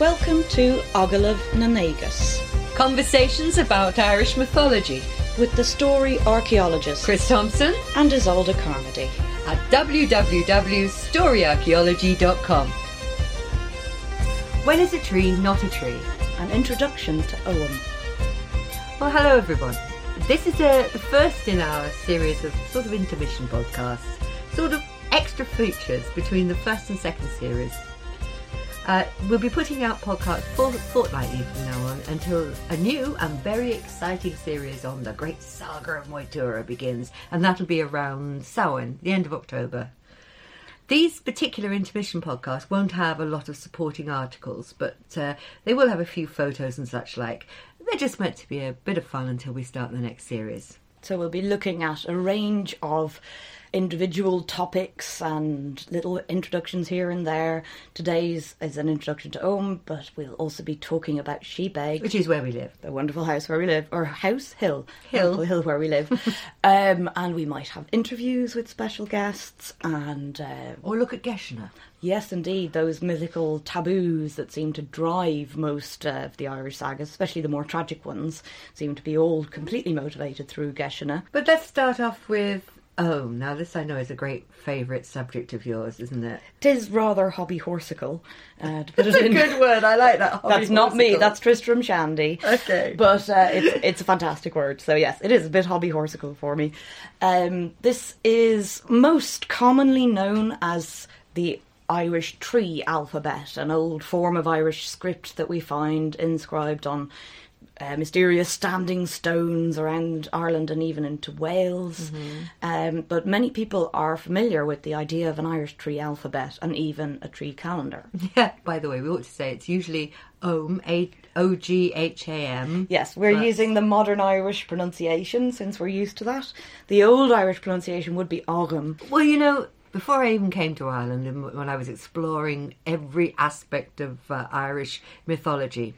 Welcome to Ogilove Nanaygus. Conversations about Irish mythology with the story archaeologist Chris Thompson and Isolde Carmody at www.storyarchaeology.com. When is a tree not a tree? An introduction to Ogham. Well, hello everyone. This is the first in our series of sort of intermission podcasts, sort of extra features between the first and second series. We'll be putting out podcasts fortnightly from now on until a new and very exciting series on the great saga of Moytura begins, and that'll be around Samhain, the end of October. These particular intermission podcasts won't have a lot of supporting articles, but they will have a few photos and such like. They're just meant to be a bit of fun until we start the next series. So we'll be looking at a range of individual topics and little introductions here and there. Today's is an introduction to Ogham, but we'll also be talking about Shee Beag, which is where we live, the wonderful house where we live, or house hill where we live. And we might have interviews with special guests and or look at Geasa. Yes, indeed, those mythical taboos that seem to drive most of the Irish sagas, especially the more tragic ones, seem to be all completely motivated through Geasa. But let's start off with Ogham. Now, this I know is a great favourite subject of yours, isn't it? It is rather hobby-horsical. To put it in. That's a good word, I like that. That's not me, that's Tristram Shandy. Okay. But it's a fantastic word, so yes, it is a bit hobby-horsical for me. This is most commonly known as the Irish tree alphabet, an old form of Irish script that we find inscribed on mysterious standing stones around Ireland and even into Wales. Mm-hmm. But many people are familiar with the idea of an Irish tree alphabet and even a tree calendar. Yeah, by the way, we ought to say it's usually Ogham, Ogham. Yes, we're using the modern Irish pronunciation since we're used to that. The old Irish pronunciation would be Ogham. Well, you know, before I even came to Ireland and when I was exploring every aspect of Irish mythology,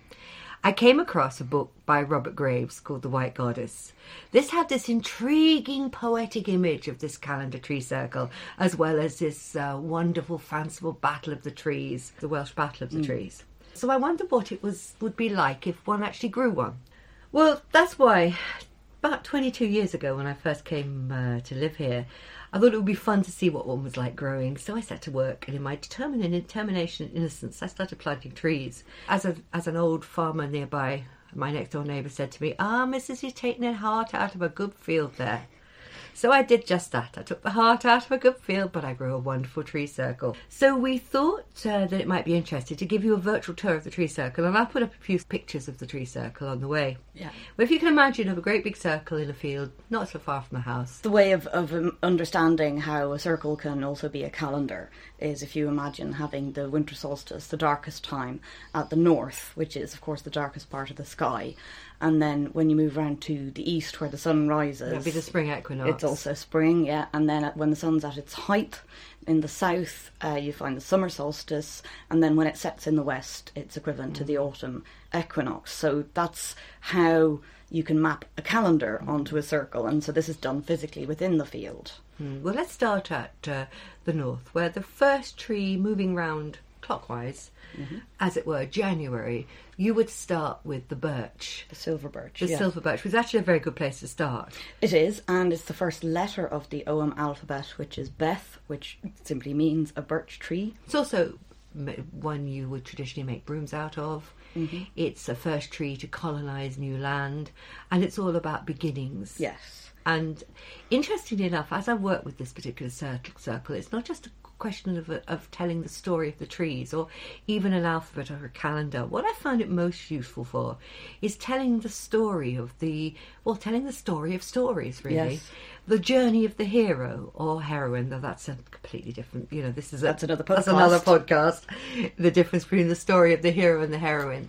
I came across a book by Robert Graves called The White Goddess. This had this intriguing poetic image of this calendar tree circle, as well as this wonderful, fanciful battle of the trees, the Welsh battle of the trees. So I wondered what it would be like if one actually grew one. Well, that's why about 22 years ago when I first came to live here, I thought it would be fun to see what one was like growing, so I set to work, and in my determination and innocence, I started planting trees. As an old farmer nearby, my next-door neighbour said to me, "Missus, you're taking a heart out of a good field there." So I did just that. I took the heart out of a good field, but I grew a wonderful tree circle. So we thought that it might be interesting to give you a virtual tour of the tree circle, and I'll put up a few pictures of the tree circle on the way. Yeah. Well, if you can imagine of a great big circle in a field, not so far from the house. The way of understanding how a circle can also be a calendar is if you imagine having the winter solstice, the darkest time, at the north, which is, of course, the darkest part of the sky. And then when you move round to the east where the sun rises, that'll be the spring equinox. It's also spring, yeah. And then when the sun's at its height in the south, you find the summer solstice. And then when it sets in the west, it's equivalent to the autumn equinox. So that's how you can map a calendar onto a circle. And so this is done physically within the field. Well, let's start at the north, where the first tree moving round clockwise, as it were, January, you would start with the birch. The silver birch. The silver birch was actually a very good place to start. It is, and it's the first letter of the Ogham alphabet, which is Beith, which simply means a birch tree. It's also one you would traditionally make brooms out of. Mm-hmm. It's a first tree to colonise new land, and it's all about beginnings. Yes. And interestingly enough, as I work with this particular circle, it's not just a question of telling the story of the trees or even an alphabet or a calendar. What I found it most useful for is telling the story of stories, really. Yes. The journey of the hero or heroine, though that's a completely different, you know, that's another podcast, the difference between the story of the hero and the heroine.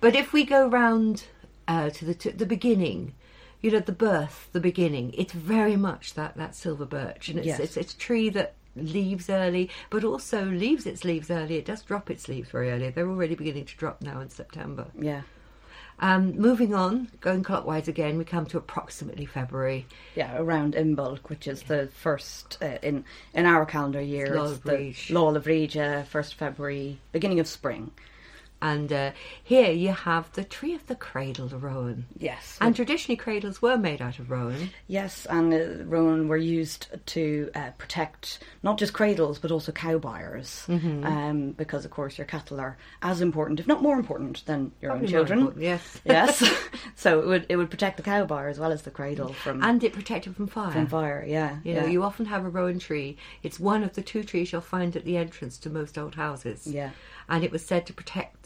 But if we go round to the beginning, you know, the birth, the beginning, it's very much that silver birch. And it's a tree that leaves early, but also leaves its leaves early. It does drop its leaves very early. They're already beginning to drop now in September. Yeah. Moving on, going clockwise again, we come to approximately February. Yeah, around Imbolc, which is the first, in our calendar year, it's the Lughnasadh, 1st February, beginning of spring. And here you have the tree of the cradle, rowan. Yes. And traditionally cradles were made out of rowan. Yes, and rowan were used to protect not just cradles but also cow buyers. Mm-hmm. Because, of course, your cattle are as important, if not more important, than your own children. Yes. Yes. So it would protect the cow buyer as well as the cradle from... And it protected from fire. From fire, yeah. You know, you often have a rowan tree. It's one of the two trees you'll find at the entrance to most old houses. Yeah. And it was said to protect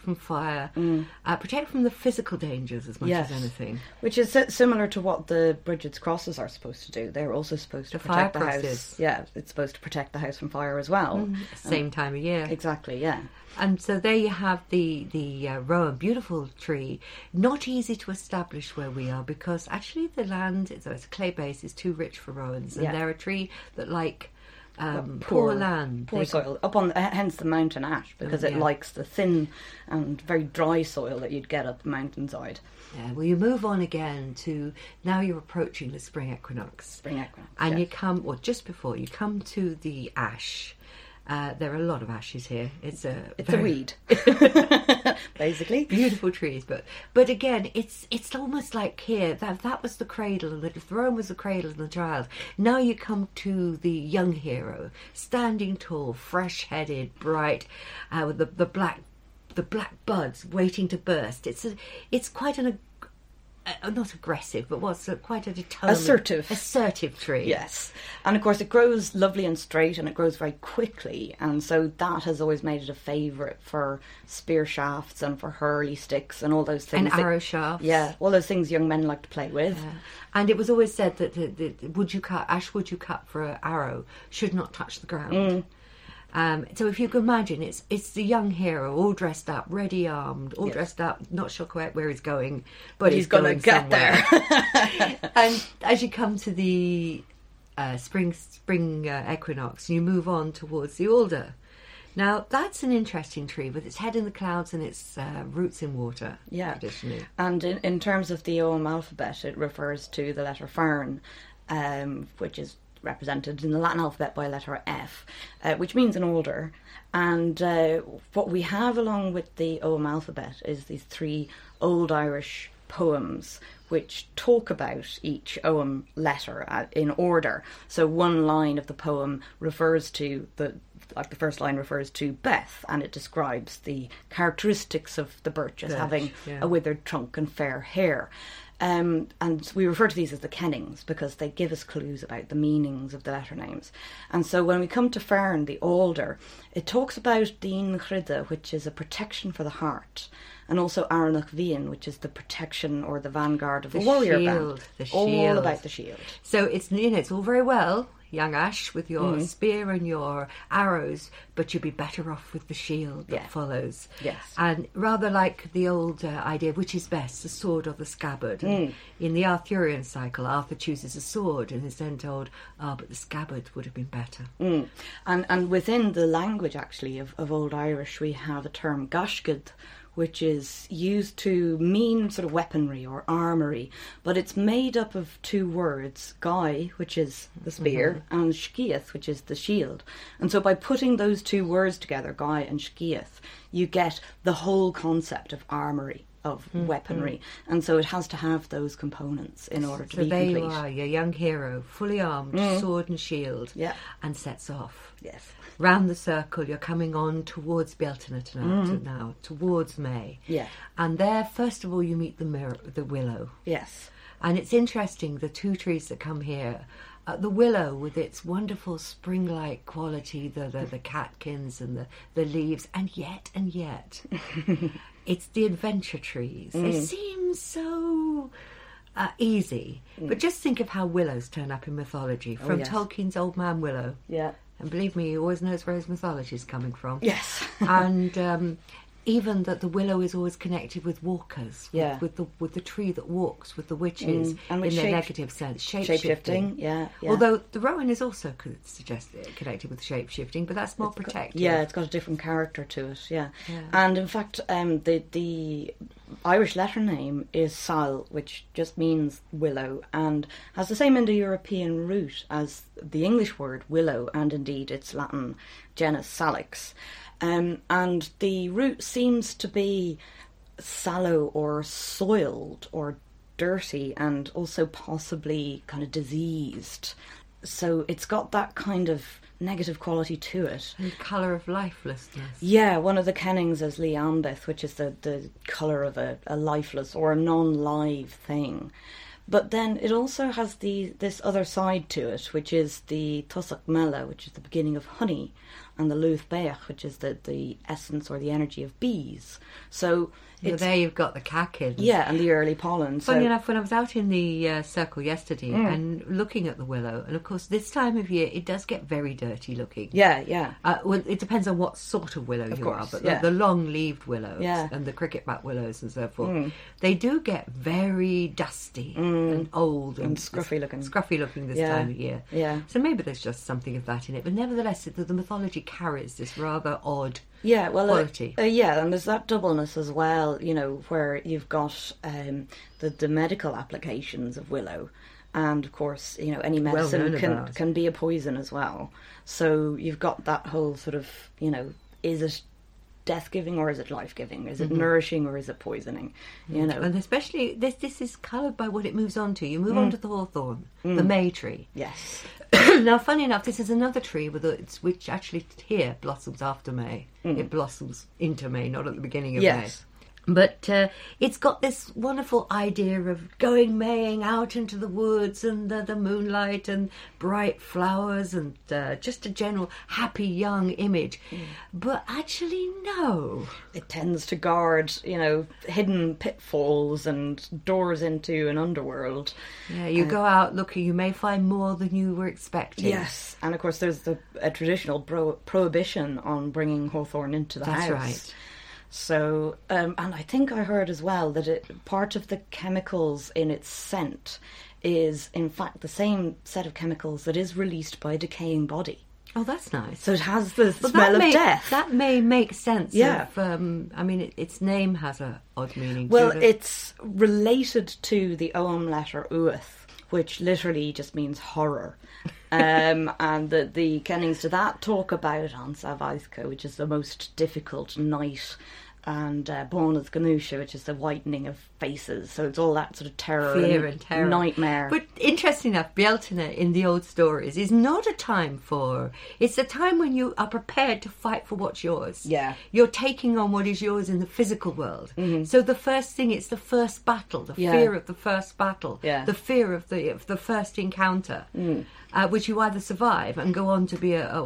from fire, protect from the physical dangers as much as anything. Which is similar to what the Bridget's crosses are supposed to do. They're also supposed to protect the house. Yeah, it's supposed to protect the house from fire as well. Same time of year. Exactly, yeah. And so there you have the rowan, beautiful tree. Not easy to establish where we are because actually the land, so it's a clay base, is too rich for rowans. And they're a tree that like... poor land. Poor soil. Up on, hence the mountain ash, because it likes the thin and very dry soil that you'd get up the mountainside. Yeah, well, you move on again to, now you're approaching the spring equinox. And you come, or just before, you come to the ash. There are a lot of ashes here. It's a weed, basically. Beautiful trees, but again, it's almost like here that was the cradle, and the throne was the cradle and the child. Now you come to the young hero, standing tall, fresh-headed, bright, with the black buds waiting to burst. It's quite an not aggressive, but what's quite a determined... Assertive tree. Yes. And of course it grows lovely and straight and it grows very quickly, and so that has always made it a favourite for spear shafts and for hurley sticks and all those things. And arrow shafts. Yeah, all those things young men like to play with. Yeah. And it was always said that the ash wood you cut for an arrow should not touch the ground. Mm. So if you can imagine, it's the young hero, all dressed up, ready-armed, dressed up, not sure quite where he's going, but he's going to get there. And as you come to the spring equinox, you move on towards the alder. Now, that's an interesting tree with its head in the clouds and its roots in water, traditionally. And in terms of the Ogham alphabet, it refers to the letter Farn, which is represented in the Latin alphabet by letter F, which means an alder. And what we have along with the Ogham alphabet is these three Old Irish poems which talk about each Ogham letter in order. So one line of the poem refers to the first line refers to Beith, and it describes the characteristics of the birch as having a withered trunk and fair hair. And we refer to these as the kennings because they give us clues about the meanings of the letter names. And so when we come to Farn, the alder, it talks about Dín Chridda, which is a protection for the heart, and also Aranach, which is the protection or the vanguard of the warrior shield, band. The shield. All about the shield. So it's all very well, young ash, with your spear and your arrows, but you'd be better off with the shield that follows. Yes. And rather like the old idea of which is best, the sword or the scabbard. Mm. In the Arthurian cycle, Arthur chooses a sword and is then told, but the scabbard would have been better. Mm. And within the language, actually, of Old Irish, we have a term, gashgad, which is used to mean sort of weaponry or armoury, but it's made up of two words, gai, which is the spear, and shkiath, which is the shield. And so by putting those two words together, gai and shkiath, you get the whole concept of armoury, of weaponry, and so it has to have those components in order to be complete. So there you are, your young hero, fully armed, sword and shield, and sets off. Yes. Round the circle, you're coming on towards Beltane now, towards May. Yeah. And there, first of all, you meet the willow. Yes. And it's interesting, the two trees that come here, the willow with its wonderful spring-like quality, the catkins and the leaves, and yet, it's the adventure trees. They seem so easy, but just think of how willows turn up in mythology, from Tolkien's Old Man Willow. Yeah. And believe me, he always knows where his mythology is coming from. Yes. And even that the willow is always connected with walkers, with the tree that walks, with the witches, and in their negative sense. Shape-shifting. Yeah. Although the rowan is also suggested connected with shape-shifting, but that's more protected. It's got a different character to it, yeah. And in fact, the Irish letter name is Sal, which just means willow, and has the same Indo-European root as the English word willow, and indeed its Latin genus salix. And the root seems to be sallow or soiled or dirty and also possibly kind of diseased. So it's got that kind of negative quality to it. And the colour of lifelessness. Yeah, one of the kennings is liambeth, which is the colour of a lifeless or a non-live thing. But then it also has this other side to it, which is the tussock mela, which is the beginning of honey, and the luth beach, which is the essence or the energy of bees. So there you've got the catkins. Yeah, and the early pollen. Funny enough, when I was out in the circle yesterday and looking at the willow, and of course this time of year it does get very dirty looking. Yeah, yeah. Well, it depends on what sort of willow you are, but the long-leaved willows and the cricket-bat willows and so forth, they do get very dusty and old and scruffy looking this time of year. Yeah. So maybe there's just something of that in it, but nevertheless, the mythology carries this rather odd quality. And there's that doubleness as well, you know, where you've got the medical applications of willow, and of course, you know, any medicine can be a poison as well. So you've got that whole sort of, you know, is it death-giving or is it life-giving? Is it nourishing or is it poisoning? You know, and especially this is coloured by what it moves on to. You move on to the hawthorn, the May tree. Yes. Now, funny enough, this is another tree which actually here blossoms after May. It blossoms into May, not at the beginning of May. But it's got this wonderful idea of going maying out into the woods and the moonlight and bright flowers and just a general happy young image. But actually, no. It tends to guard, you know, hidden pitfalls and doors into an underworld. Yeah, you go out looking, you may find more than you were expecting. Yes, and of course there's a traditional prohibition on bringing hawthorn into the house. That's right. So, and I think I heard as well that part of the chemicals in its scent is, in fact, the same set of chemicals that is released by a decaying body. Oh, that's nice. So it has the smell of death. That may make sense. Yeah. If, I mean, its name has an odd meaning. Well, it's related to the Ogham letter Úath, which literally just means horror. And the kennings to that talk about Ansavaithka, which is the most difficult night, and Bónaidh Gnúise, which is the whitening of faces. So it's all that sort of terror, fear and terror, nightmare. But interesting enough, Bealtaine in the old stories is not a time for... It's a time when you are prepared to fight for what's yours. Yeah. You're taking on what is yours in the physical world. Mm-hmm. So the first thing, it's the first battle, the fear of the first battle, the fear of the first encounter. Mm. Which you either survive and go on to be a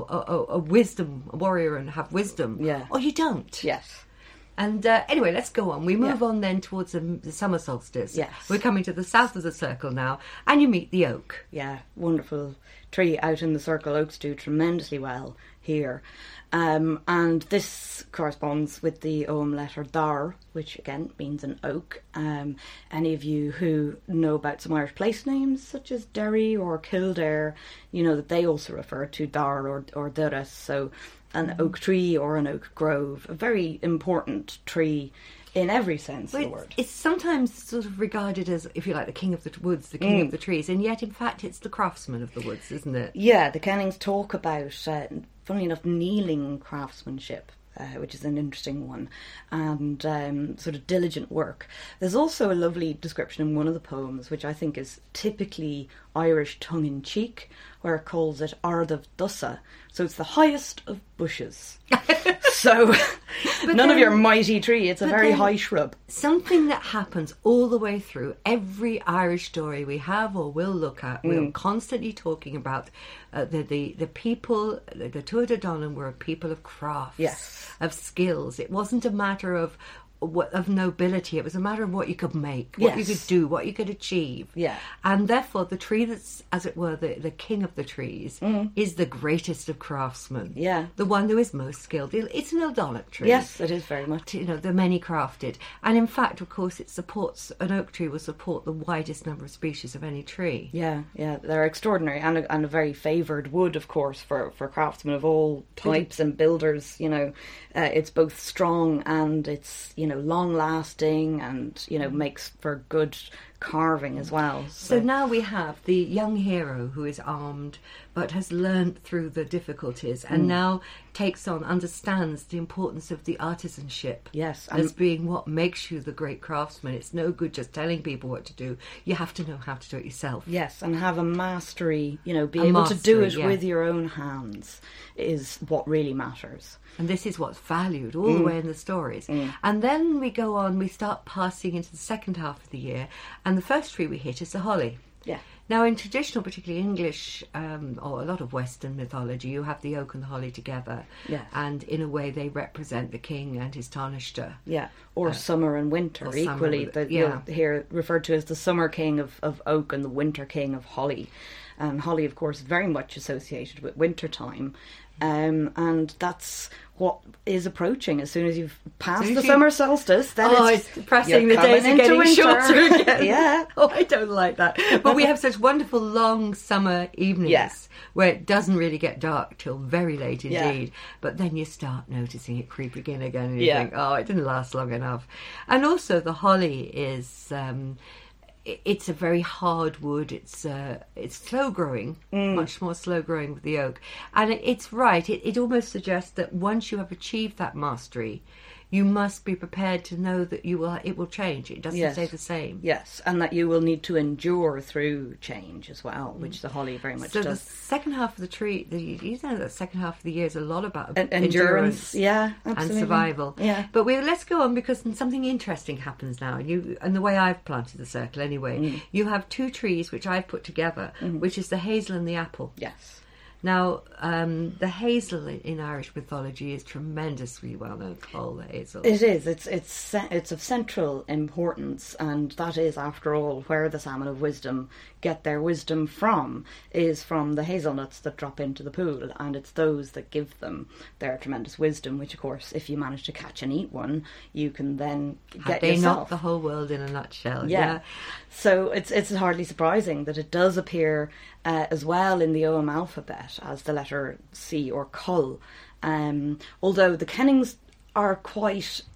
warrior and have wisdom, or you don't. Yes. And anyway, let's go on. We move on then towards the summer solstice. Yes. We're coming to the south of the circle now, and you meet the oak. Yeah, wonderful tree out in the circle. Oaks do tremendously well here. And this corresponds with the Ogham letter Dair, which again means an oak. Any of you who know about some Irish place names such as Derry or Kildare, you know that they also refer to Dair or Duras, so an oak tree or an oak grove, a very important tree in every sense of the word. It's sometimes sort of regarded as, if you like, the king of the woods, the king of the trees, and yet in fact it's the craftsman of the woods, isn't it? Yeah, the kennings talk about... funnily enough, kneeling craftsmanship, which is an interesting one, and sort of diligent work. There's also a lovely description in one of the poems, which I think is typically Irish tongue-in-cheek, where it calls it Ard of Dussa, so it's the highest of bushes. So none of your mighty tree, it's a very high shrub. Something that happens all the way through every Irish story we have or will look at, we're constantly talking about the people, the Tuatha Dé Danann were a people of crafts, of skills. It wasn't a matter of nobility, it was a matter of what you could make, what you could do, what you could achieve, and therefore the tree that's, as it were, the king of the trees is the greatest of craftsmen, the one who is most skilled. It's an odonic tree. Yes, it is very much, you know, the many crafted, and in fact of course it supports, an oak tree will support the widest number of species of any tree. They're extraordinary, and a very favoured wood of course for craftsmen of all types and builders, you know. It's both strong and it's, you know, long-lasting, and you know, makes for good carving as well. So now we have the young hero who is armed but has learnt through the difficulties and now takes on, understands the importance of the artisanship as being what makes you the great craftsman. It's no good just telling people what to do. You have to know how to do it yourself. Yes, and have a mastery, you know, be able to do it with your own hands is what really matters. And this is what's valued all the way in the stories. And then we go on, we start passing into the second half of the year, and the first tree we hit is the holly. Yeah. Now, in traditional, particularly English, or a lot of Western mythology, you have the oak and the holly together. Yes. And in a way, they represent the king and his Taoiseach. Yeah, or summer and winter, equally. You'll hear referred to as the summer king of oak and the winter king of holly. And holly, of course, very much associated with wintertime. And that's what is approaching. As soon as you've passed the summer solstice, then it's pressing, the days are getting shorter again. Oh, I don't like that. But we have such wonderful long summer evenings where it doesn't really get dark till very late indeed. But then you start noticing it creeping in again and you think, oh, it didn't last long enough. And also the holly is... it's a very hard wood. It's slow growing, much more slow growing with the oak. And it's right. It almost suggests that once you have achieved that mastery, you must be prepared to know that it will change. It doesn't stay the same. Yes, and that you will need to endure through change as well, which the holly very much does. So the second half of the tree, the second half of the year is a lot about endurance, and survival. Yeah. But let's go on, because something interesting happens now. And the way I've planted the circle anyway, you have two trees which I've put together, which is the hazel and the apple. Yes. Now, the hazel in Irish mythology is tremendously well known. Coll, the hazel. It is. It's of central importance, and that is, after all, where the salmon of wisdom get their wisdom from. Is from the hazelnuts that drop into the pool, and it's those that give them their tremendous wisdom. Which, of course, if you manage to catch and eat one, you can then get they yourself. Not the whole world in a nutshell. Yeah. So it's hardly surprising that it does appear as well in the Ogham alphabet as the letter C or Coll. Although the Kennings are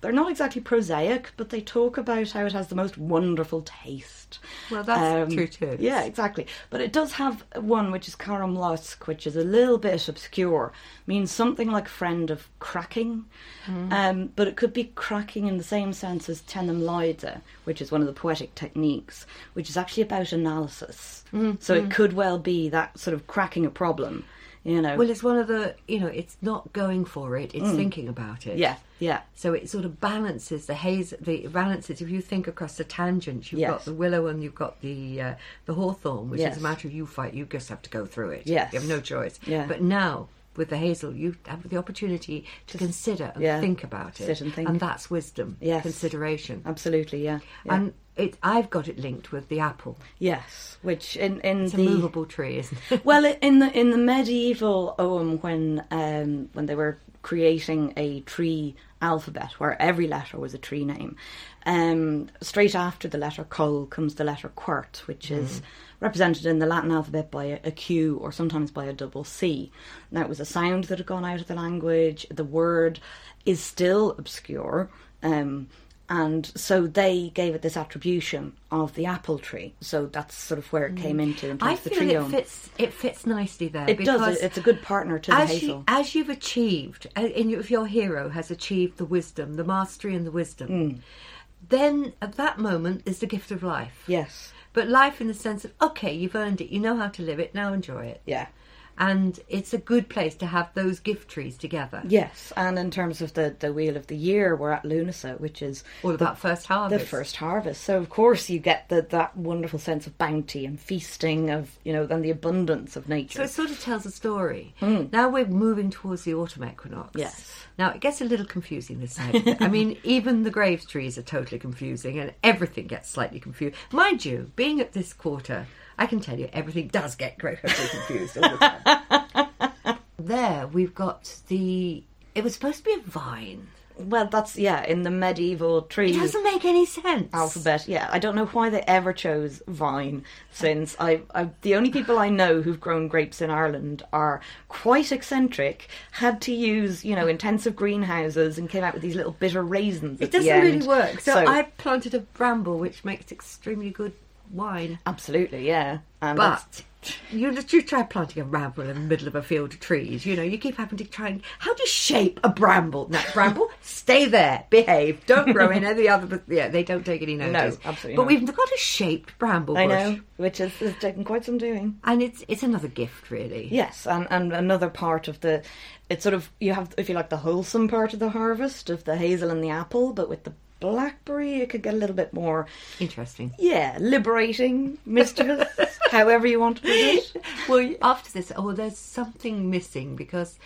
they're not exactly prosaic, but they talk about how it has the most wonderful taste. Well, that's true too. Yeah, exactly. But it does have one which is Carum Losc, which is a little bit obscure, means something like friend of cracking, but it could be cracking in the same sense as Tenem Laide, which is one of the poetic techniques, which is actually about analysis. So it could well be that sort of cracking a problem. You know. Well, it's one of the, it's not going for it, it's thinking about it. Yeah, yeah. So it sort of balances the haze, if you think across the tangent, you've got the willow and you've got the hawthorn, which is a matter of you fight, you just have to go through it. Yes. You have no choice. Yeah. But now, with the hazel, you have the opportunity to consider and think about it. Sit and think. And that's wisdom, consideration. Absolutely, yeah. And I've got it linked with the apple. Yes, which it's a movable tree, isn't it? Well, in the medieval Ogham, when they were creating a tree alphabet where every letter was a tree name, straight after the letter Coll comes the letter Quart, which is represented in the Latin alphabet by a Q or sometimes by a double C. Now, it was a sound that had gone out of the language. The word is still obscure. And so they gave it this attribution of the apple tree. So that's sort of where it came into. In terms of the tree it fits nicely there. It does. It's a good partner to the hazel. As you've achieved, if your hero has achieved the wisdom, the mastery and the wisdom, then at that moment is the gift of life. Yes. But life in the sense of, okay, you've earned it, you know how to live it, now enjoy it. Yeah. And it's a good place to have those gift trees together. Yes, and in terms of the Wheel of the Year, we're at Lughnasadh, which is... all about first harvest. The first harvest. So, of course, you get that wonderful sense of bounty and feasting of, and the abundance of nature. So it sort of tells a story. Now we're moving towards the autumn equinox. Yes. Now, it gets a little confusing this time. I mean, even the grave trees are totally confusing and everything gets slightly confused. Mind you, being at this quarter... I can tell you, everything does get greatly confused all the time. There, we've got it was supposed to be a vine. Well, that's, in the medieval tree. It doesn't make any sense. Alphabet, I don't know why they ever chose vine, since the only people I know who've grown grapes in Ireland are quite eccentric, had to use, intensive greenhouses and came out with these little bitter raisins at the end. It doesn't really work. So I planted a bramble, which makes extremely good wine. Absolutely, yeah. But you try planting a bramble in the middle of a field of trees. You know, you keep having to try and... How do you shape a bramble? No, bramble, stay there, behave, don't grow in any other... But yeah, they don't take any notice. No, absolutely not. But we've got a shaped bramble bush. I know, which has taken quite some doing. And it's another gift, really. Yes, and another part of the... It's sort of, you have, if you like, the wholesome part of the harvest, of the hazel and the apple, but with the blackberry, it could get a little bit more... Interesting. Yeah, liberating, mischievous, however you want to put it. Well, after this, there's something missing, because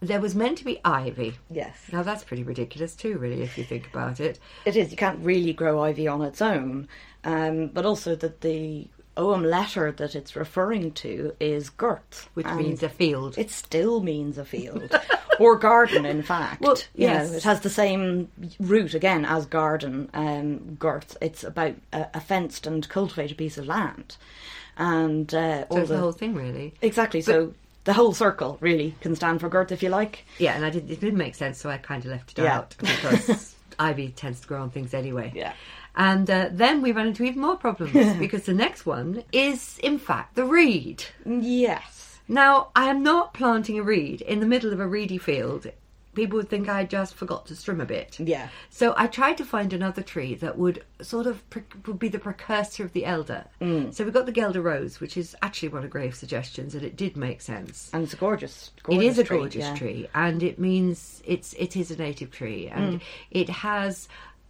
there was meant to be ivy. Yes. Now, that's pretty ridiculous too, really, if you think about it. It is. You can't really grow ivy on its own, but also that the... Ogham letter that it's referring to is girth, which means a field. It still means a field or garden, in fact. Well, yes, it has the same root again as garden. Girth. It's about a fenced and cultivated piece of land, and so the whole thing, really. Exactly. But, so the whole circle really can stand for girth, if you like. Yeah, and it didn't make sense, so I kind of left it out because ivy tends to grow on things anyway. Yeah. And then we run into even more problems, because the next one is, in fact, the reed. Yes. Now, I am not planting a reed in the middle of a reedy field. People would think I just forgot to trim a bit. Yeah. So I tried to find another tree that would sort of would be the precursor of the elder. Mm. So we got the Gelder Rose, which is actually one of Graves' suggestions, and it did make sense. And it's a gorgeous tree. It is a gorgeous tree, and it means it is a native tree, and it has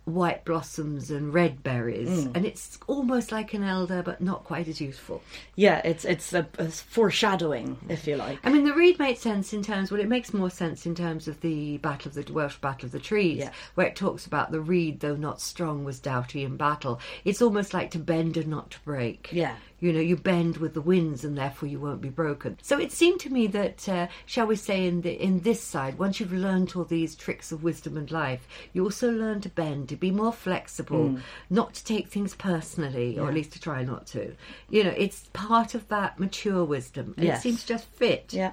white blossoms and red berries, and it's almost like an elder, but not quite as useful. Yeah, it's a foreshadowing, if you like. I mean, the reed made sense in terms... Well, it makes more sense in terms of the Welsh Battle of the Trees, where it talks about the reed, though not strong, was doughty in battle. It's almost like to bend and not to break. Yeah. You know, you bend with the winds and therefore you won't be broken. So it seemed to me that, shall we say, in this side, once you've learnt all these tricks of wisdom and life, you also learn to bend, to be more flexible, not to take things personally, or at least to try not to. You know, it's part of that mature wisdom, and it seems to just fit. Yeah.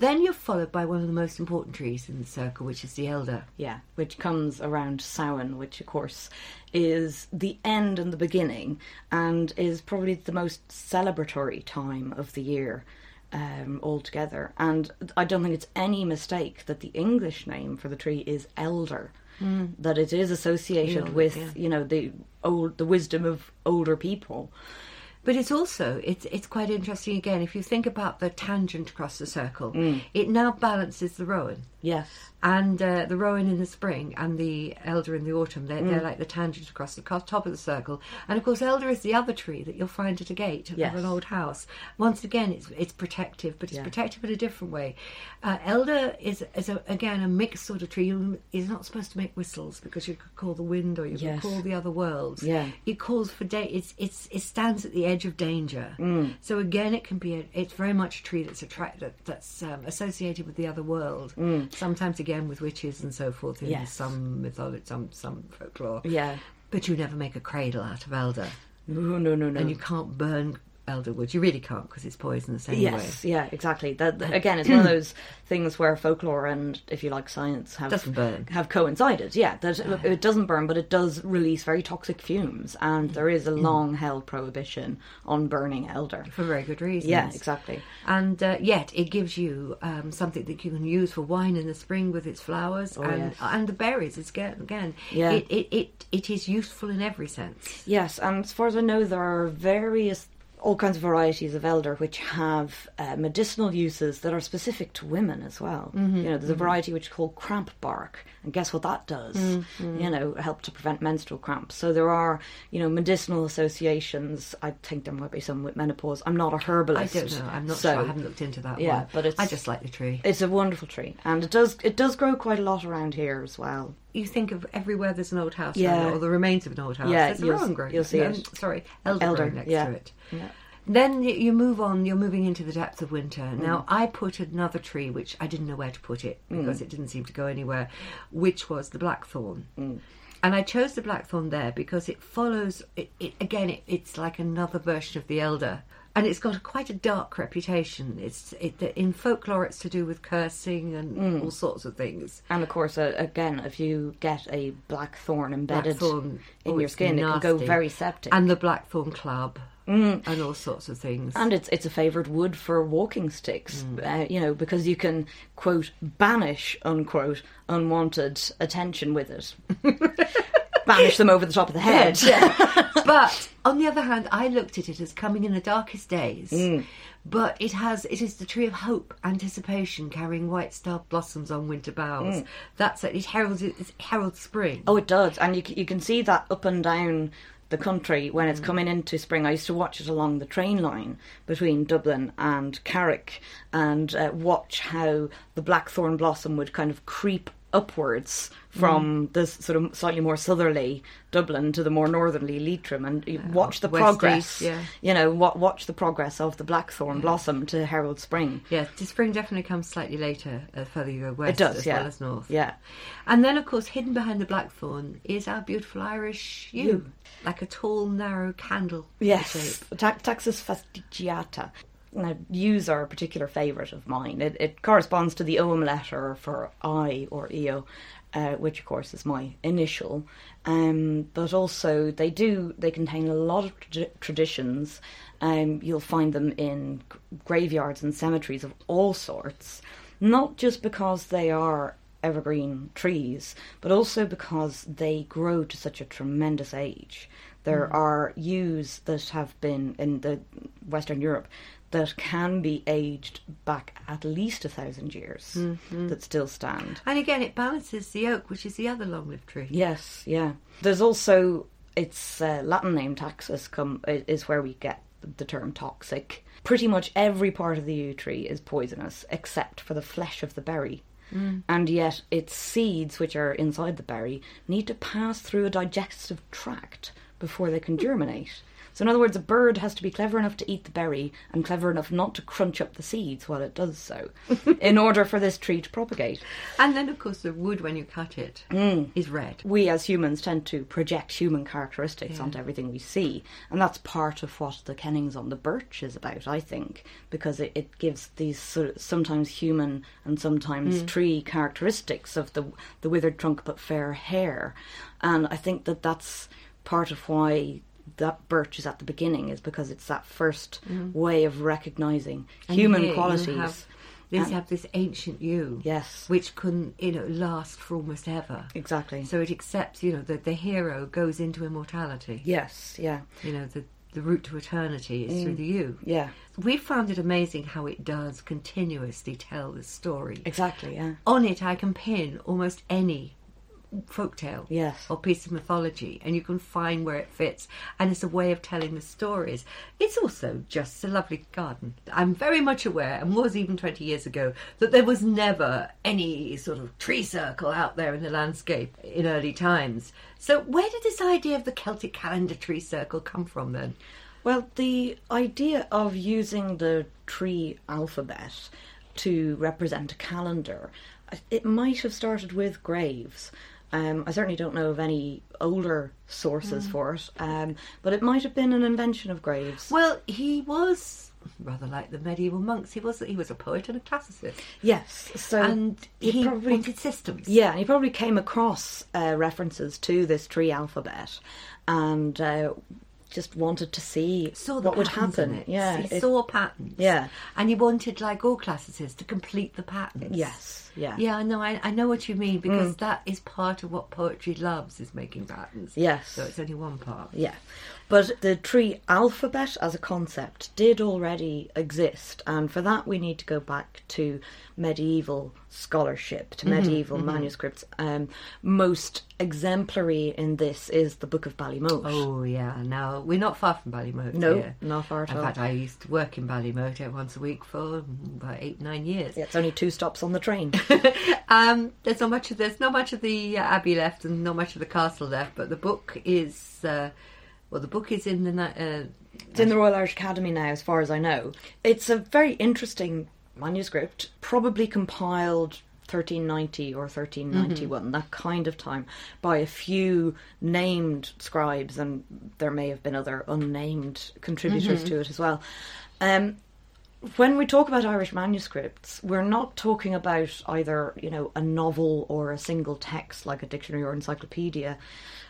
Then you're followed by one of the most important trees in the circle, which is the elder. Yeah, which comes around Samhain, which, of course, is the end and the beginning, and is probably the most celebratory time of the year altogether. And I don't think it's any mistake that the English name for the tree is elder, that it is associated with, you know, the wisdom of older people. But it's also, it's quite interesting, again, if you think about the tangent across the circle, it now balances the rowan. Yes. And the rowan in the spring and the elder in the autumn, they're like the tangent across the top of the circle. And, of course, elder is the other tree that you'll find at a gate of an old house. Once again, it's protective, but it's protective in a different way. Elder is, again, a mixed sort of tree. You're not supposed to make whistles, because you could call the wind, or you could call the other worlds. Yeah. It calls for day. It stands at the edge of danger. Mm. So, again, it can be... It's very much a tree that's associated with the other world. Mm. Sometimes, again, with witches and so forth in some mythology, some folklore. Yeah. But you never make a cradle out of elder. No. And you can't burn elder wood. You really can't, because it's poisonous anyway. Yes, yeah, exactly. That, again, it's one of those things where folklore and, if you like, science have coincided. Yeah, it doesn't burn, but it does release very toxic fumes, and there is a long-held prohibition on burning elder. For very good reasons. Yeah, exactly. And yet, it gives you something that you can use for wine in the spring with its flowers and the berries. It is useful in every sense. Yes, and as far as I know, there are various... all kinds of varieties of elder which have medicinal uses that are specific to women as well. Mm-hmm, you know, there's a variety which is called cramp bark, and guess what that does? Mm-hmm. You know, help to prevent menstrual cramps. So there are, you know, medicinal associations. I think there might be some with menopause. I'm not a herbalist. I don't know. I'm not sure. I haven't looked into that one. Yeah, but I just like the tree. It's a wonderful tree, and it does grow quite a lot around here as well. You think of everywhere there's an old house or the remains of an old house. Yeah, there's a rowan growing. You'll see it. Sorry, elder next to it. Yeah. Then you move on, you're moving into the depth of winter. Now, I put another tree, which I didn't know where to put it, because it didn't seem to go anywhere, which was the blackthorn. Mm. And I chose the blackthorn there because it follows, it's like another version of the elder, And it's got quite a dark reputation. In folklore, it's to do with cursing and all sorts of things. And of course, again, if you get a blackthorn embedded in your skin, nasty. It can go very septic. And the blackthorn club. And all sorts of things. And it's a favoured wood for walking sticks, because you can, quote, banish, unquote, unwanted attention with it. Banish them over the top of the head. Yeah. But, on the other hand, I looked at it as coming in the darkest days. But it is the tree of hope, anticipation, carrying white star blossoms on winter boughs. That's it. It heralds spring. Oh, it does. And you can see that up and down the country when it's coming into spring. I used to watch it along the train line between Dublin and Carrick and watch how the blackthorn blossom would kind of creep upwards from this sort of slightly more southerly Dublin to the more northerly Leitrim, and watch the progress. East, watch the progress of the blackthorn blossom to herald spring. Yeah, the spring definitely comes slightly later further you go west. It does, as well as north. Yeah, and then of course hidden behind the blackthorn is our beautiful Irish yew, like a tall, narrow candle. Yes, Taxus fastigiata. Now, yews are a particular favourite of mine. It corresponds to the Ogham letter for I or Io, which of course is my initial. But also they contain a lot of traditions. You'll find them in graveyards and cemeteries of all sorts, not just because they are evergreen trees, but also because they grow to such a tremendous age. There are yews that have been in the Western Europe that can be aged back at least 1,000 years that still stand. And again, it balances the oak, which is the other long-lived tree. Yes, yeah. There's also its Latin name, Taxus, is where we get the term toxic. Pretty much every part of the yew tree is poisonous, except for the flesh of the berry. And yet its seeds, which are inside the berry, need to pass through a digestive tract before they can germinate. So in other words, a bird has to be clever enough to eat the berry and clever enough not to crunch up the seeds while it does so in order for this tree to propagate. And then, of course, the wood, when you cut it, is red. We as humans tend to project human characteristics onto everything we see. And that's part of what the kennings on the birch is about, I think, because it gives these sort of sometimes human and sometimes tree characteristics of the withered trunk but fair hair. And I think that's part of why that birch is at the beginning, is because it's that first way of recognising human qualities. You have this ancient yew, which couldn't, last for almost ever. Exactly. So it accepts, that the hero goes into immortality. Yes, yeah. The route to eternity is through the yew. Yeah. We found it amazing how it does continuously tell this story. Exactly, yeah. On it, I can pin almost any folktale or piece of mythology, and you can find where it fits, and it's a way of telling the stories. It's also just a lovely garden. I'm very much aware, and was even 20 years ago, that there was never any sort of tree circle out there in the landscape in early times. So where did this idea of the Celtic calendar tree circle come from then? Well, the idea of using the tree alphabet to represent a calendar, it might have started with Graves. I certainly don't know of any older sources for it, but it might have been an invention of Graves. Well, he was rather like the medieval monks. He was a poet and a classicist. Yes, so and he probably wanted systems. Yeah, and he probably came across references to this tree alphabet, and just wanted to see what would happen. Yeah, he saw patterns. Yeah, and he wanted, like all classicists, to complete the patterns. Yes. Yeah, no, I know what you mean, because that is part of what poetry loves, is making patterns. Yes. So it's only one part. Yeah. But the tree alphabet as a concept did already exist, and for that we need to go back to medieval scholarship, to medieval manuscripts. Most exemplary in this is the Book of Ballymote. Oh, yeah. Now, we're not far from Ballymote. No, here. Not far at all. In fact, I used to work in Ballymote once a week for about 8-9 years. Yeah, it's only 2 stops on the train. There's not much of the abbey left, and not much of the castle left, but the book is it's in the Royal Irish Academy now, as far as I know. It's a very interesting manuscript, probably compiled 1390 or 1391, mm-hmm. that kind of time, by a few named scribes, and there may have been other unnamed contributors mm-hmm. to it as well. When we talk about Irish manuscripts, we're not talking about either, you know, a novel or a single text like a dictionary or encyclopedia,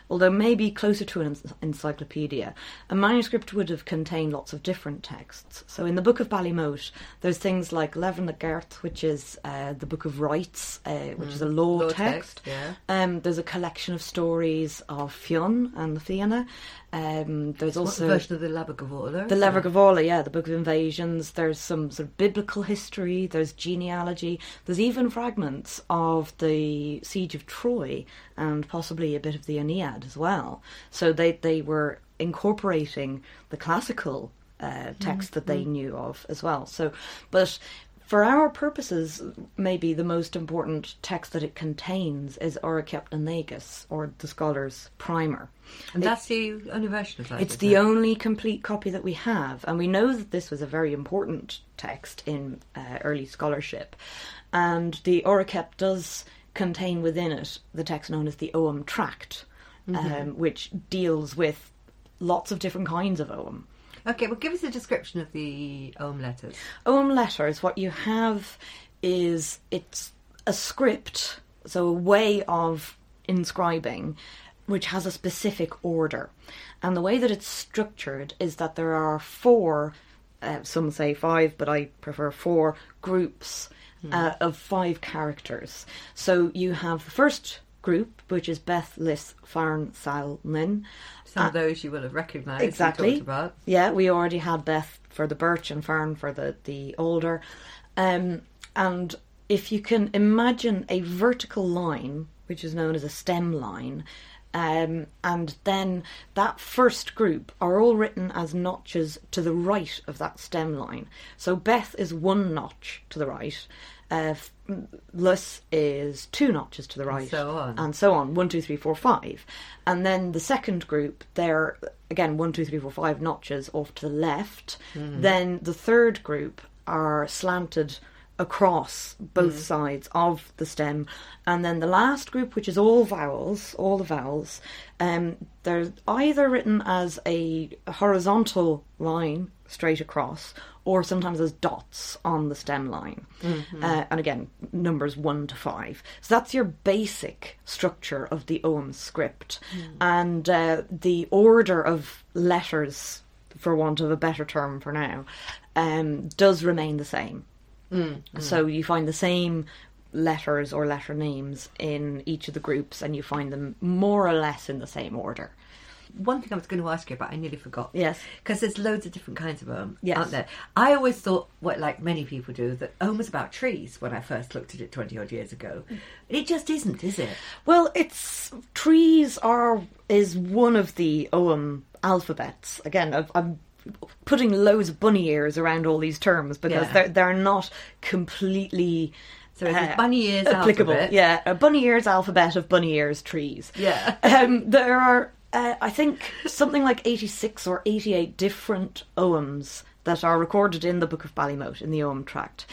although maybe closer to an encyclopedia. A manuscript would have contained lots of different texts. So in the Book of Ballymote, there's things like Leabhar na gCeart, which is the Book of Rights, which is a law text. Yeah. There's a collection of stories of Fionn and the Fianna. There's also what version of the Leabhar Gabhála? The Leabhar Gabhála, yeah, the Book of Invasions. There's some sort of biblical history. There's genealogy. There's even fragments of the Siege of Troy and possibly a bit of the Aeneid as well. So they were incorporating the classical text that they knew of as well. So, but for our purposes, maybe the most important text that it contains is Auraicept na nÉces, or the scholar's primer. And that's the only version of that? It's the only complete copy that we have. And we know that this was a very important text in early scholarship. And the Auraicept does contain within it the text known as the Ogham Tract, which deals with lots of different kinds of Ogham. Okay, well, give us a description of the Ogham letters. Ogham letters, what you have is, it's a script, so a way of inscribing, which has a specific order. And the way that it's structured is that there are four, some say five, but I prefer four, groups of five characters. So you have the first group, which is Beith, Lis, Farn, Sal, Nin. Some of those you will have recognised. Exactly. We talked about. Yeah, we already had Beith for the birch and Farn for the alder. And if you can imagine a vertical line, which is known as a stem line, and then that first group are all written as notches to the right of that stem line. So Beith is one notch to the right. Lus is two notches to the right, and so on, 1, 2, 3, 4, 5, and then the second group, they're again 1, 2, 3, 4, 5 notches off to the left. Then the third group are slanted across both sides of the stem, and then the last group, which is all the vowels, they're either written as a horizontal line straight across, or sometimes as dots on the stem line. And again, numbers 1 to 5. So that's your basic structure of the Ogham script. And the order of letters, for want of a better term for now, does remain the same. So you find the same letters or letter names in each of the groups, and you find them more or less in the same order. One thing I was going to ask you about, I nearly forgot. Yes. Because there's loads of different kinds of Ogham, aren't there? I always thought, like many people do, that Ogham was about trees when I first looked at it 20-odd years ago. It just isn't, is it? Well, it's... trees is one of the Ogham alphabets. Again, I'm putting loads of bunny ears around all these terms because they're not completely... So it's bunny ears applicable. Alphabet. Yeah, a bunny ears alphabet of bunny ears trees. Yeah. There are... I think something like 86 or 88 different Oghams that are recorded in the Book of Ballymote, in the Ogham Tract.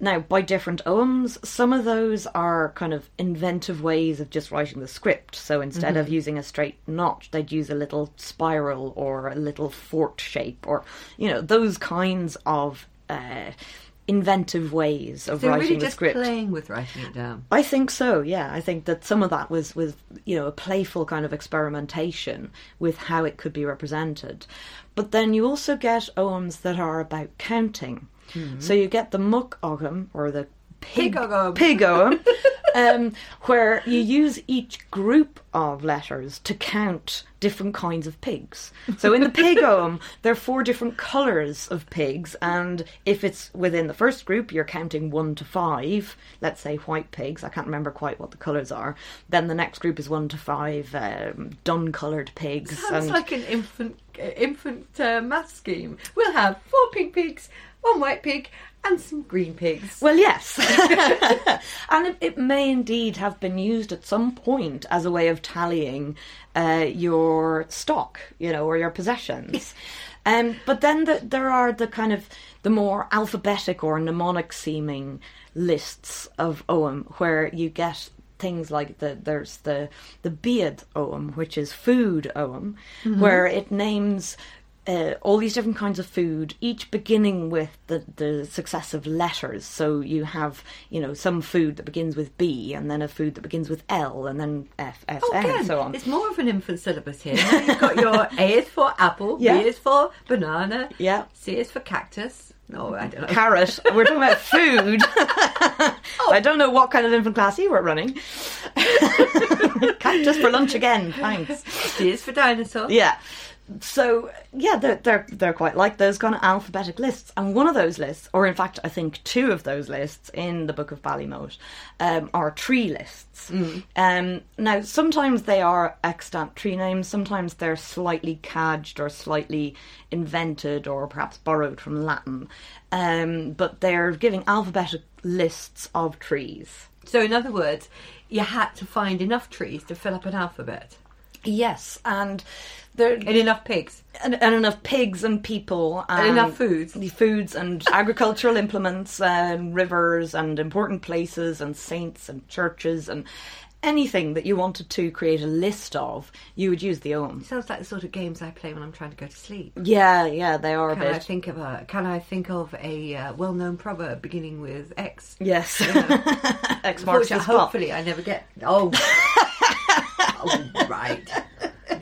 Now, by different Oghams, some of those are kind of inventive ways of just writing the script. So instead of using a straight notch, they'd use a little spiral or a little fort shape, or, you know, those kinds of... inventive ways of writing really the script. They're really just playing with writing it down. I think so, yeah. I think that some of that was, you know, a playful kind of experimentation with how it could be represented. But then you also get Oghams that are about counting. So you get the muck Ogham, or the pig Ogham, where you use each group of letters to count different kinds of pigs. So in the pig Ogham, there are four different colours of pigs, and if it's within the first group, you're counting 1 to 5, let's say white pigs, I can't remember quite what the colours are. Then the next group is 1 to 5 dun-coloured pigs. Sounds like an infant math scheme. We'll have 4 pink pigs, 1 white pig, and some green pigs. Well, yes. And it may indeed have been used at some point as a way of tallying your stock, you know, or your possessions. But then there are the kind of the more alphabetic or mnemonic-seeming lists of Ogham, where you get things like there's the Beith Ogham, which is food Ogham, mm-hmm. where it names all these different kinds of food, each beginning with the successive letters. So you have, some food that begins with B, and then a food that begins with L, and then F, S, N, and so on. It's more of an infant syllabus here. You've got your A is for apple, yeah. B is for banana, yeah. C is for cactus. No, I don't know. Carrot. We're talking about food. I don't know what kind of infant class you were running. Cactus for lunch again, thanks. C is for dinosaur. Yeah. So, yeah, they're quite like those kind of alphabetic lists. And one of those lists, or in fact, I think two of those lists in the Book of Ballymote, are tree lists. Mm. Now, sometimes they are extant tree names. Sometimes they're slightly cadged or slightly invented or perhaps borrowed from Latin. But they're giving alphabetic lists of trees. So, in other words, you had to find enough trees to fill up an alphabet. Yes, and enough pigs. And enough pigs and people. And enough foods. Foods and agricultural implements and rivers and important places and saints and churches and anything that you wanted to create a list of, you would use the Ogham. Sounds like the sort of games I play when I'm trying to go to sleep. Yeah, they are a bit. Can I think of a well-known proverb beginning with X? Yes. X marks the spot. Hopefully I never get... Oh... Oh, right.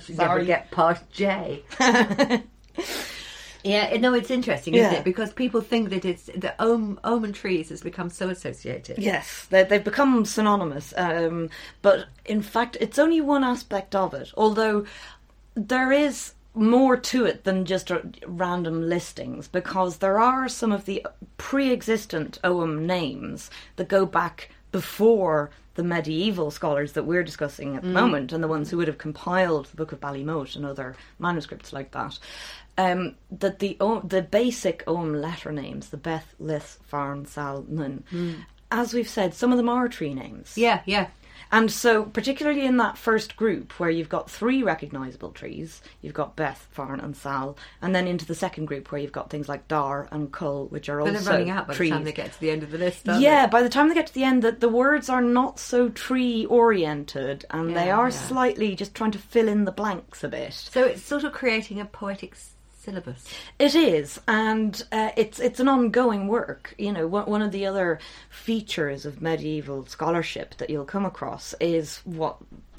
She's never get past J. Yeah, no, it's interesting, isn't it? Because people think that it's the Ogham trees has become so associated. Yes, they've become synonymous. But in fact, it's only one aspect of it. Although there is more to it than just random listings, because there are some of the pre-existent Ogham names that go back before the medieval scholars that we're discussing at the moment, and the ones who would have compiled the Book of Ballymote and other manuscripts like that, that the basic Ogham letter names, the Beith, Lith, Farn, Sal, Nun, as we've said, some of them are tree names. Yeah. And so, particularly in that first group, where you've got three recognisable trees, you've got Beith, Farn and Sal, and then into the second group where you've got things like Dair and Coll, which are also trees. They're running out by the time they get to the end of the list, aren't they? Yeah, by the time they get to the end, the words are not so tree-oriented, and they are slightly just trying to fill in the blanks a bit. So it's sort of creating a poetic syllabus. It is, and it's an ongoing work. One of the other features of medieval scholarship that you'll come across is what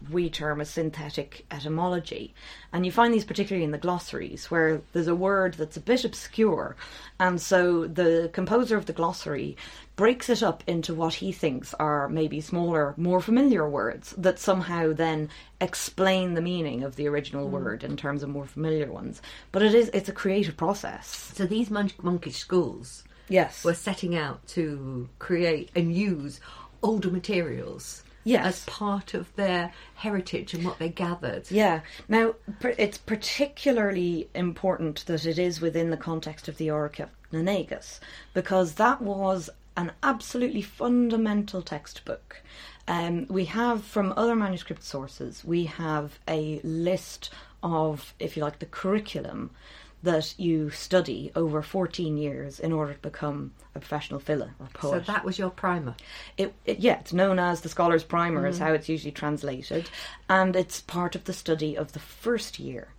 we term a synthetic etymology, and you find these particularly in the glossaries, where there's a word that's a bit obscure, and so the composer of the glossary breaks it up into what he thinks are maybe smaller, more familiar words that somehow then explain the meaning of the original word in terms of more familiar ones. But it's a creative process. So these monkish schools were setting out to create and use older materials as part of their heritage and what they gathered. Yeah. Now, it's particularly important that it is within the context of the Auraicept na nÉces, because that was an absolutely fundamental textbook. We have, from other manuscript sources, we have a list of, if you like, the curriculum that you study over 14 years in order to become a professional filler or poet. So that was your primer? It's known as the Scholar's Primer, is how it's usually translated, and it's part of the study of the first year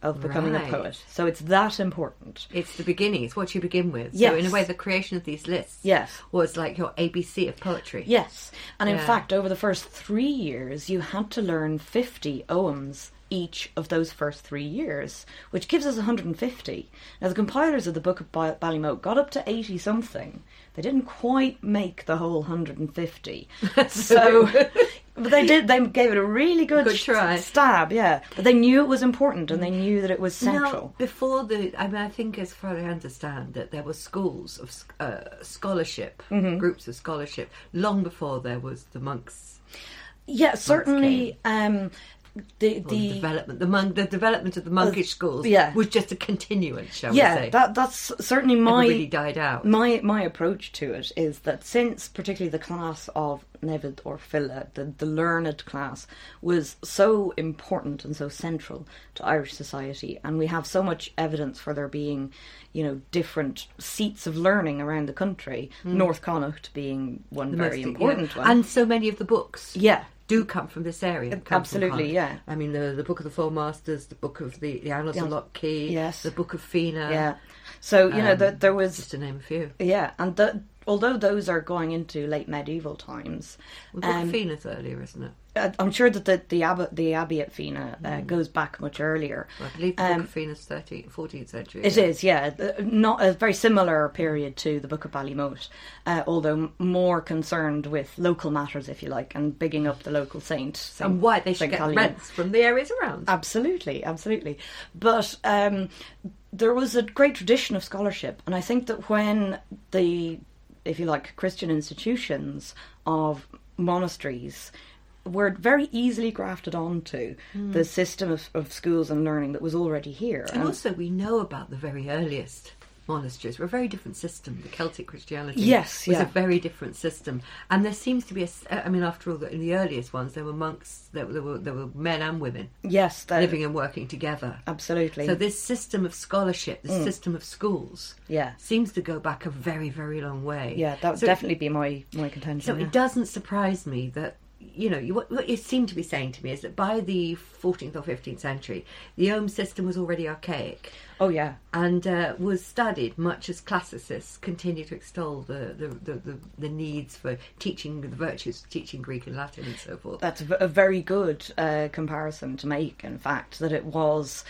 of becoming a poet. So it's that important. It's the beginning. It's what you begin with. Yes. So in a way, the creation of these lists was like your ABC of poetry. Yes. And in fact, over the first 3 years, you had to learn 50 Oghams each of those first 3 years, which gives us 150. Now, the compilers of the Book of Ballymote got up to 80-something. They didn't quite make the whole 150. So... But they did. They gave it a really good try. Stab, yeah. But they knew it was important, and they knew that it was central. Now, before I think, as far as I understand, that there were schools of scholarship, groups of scholarship, long before there was the monks. Yeah, certainly. the development of the monkish schools was just a continuance, shall we say? That's certainly my... Everybody died out. My approach to it is that since particularly the class of Nevid or File, the learned class, was so important and so central to Irish society, and we have so much evidence for there being, different seats of learning around the country, North Connacht being one very important one. And so many of the books. Yeah. Do come from this area. Absolutely, yeah. I mean, the Book of the Four Masters, the Book of the Annals of Loch Key, the Book of Fina. Yeah. So, there was... Just to name a few. Yeah, and although those are going into late medieval times... Well, the Book of Fina's earlier, isn't it? I'm sure that the Abbey at Fina goes back much earlier. Well, I believe the Book of Fina's 14th century. It is, not a very similar period to the Book of Ballymote, although more concerned with local matters, if you like, and bigging up the local saint. And why they should get rents from the areas around. Absolutely. But there was a great tradition of scholarship, and I think that when the, if you like, Christian institutions of monasteries were very easily grafted onto the system of schools and learning that was already here. And also we know about the very earliest monasteries were a very different system. The Celtic Christianity was a very different system. And there seems to be after all, in the earliest ones, there were monks, there were men and women living and working together. Absolutely. So this system of scholarship, this system of schools, seems to go back a very, very long way. Yeah, that would definitely be my contention. So it doesn't surprise me that what you seem to be saying to me is that by the 14th or 15th century, the Ogham system was already archaic. Oh, yeah. And was studied much as classicists continue to extol the needs for teaching the virtues, teaching Greek and Latin and so forth. That's a very good comparison to make, in fact, that it was...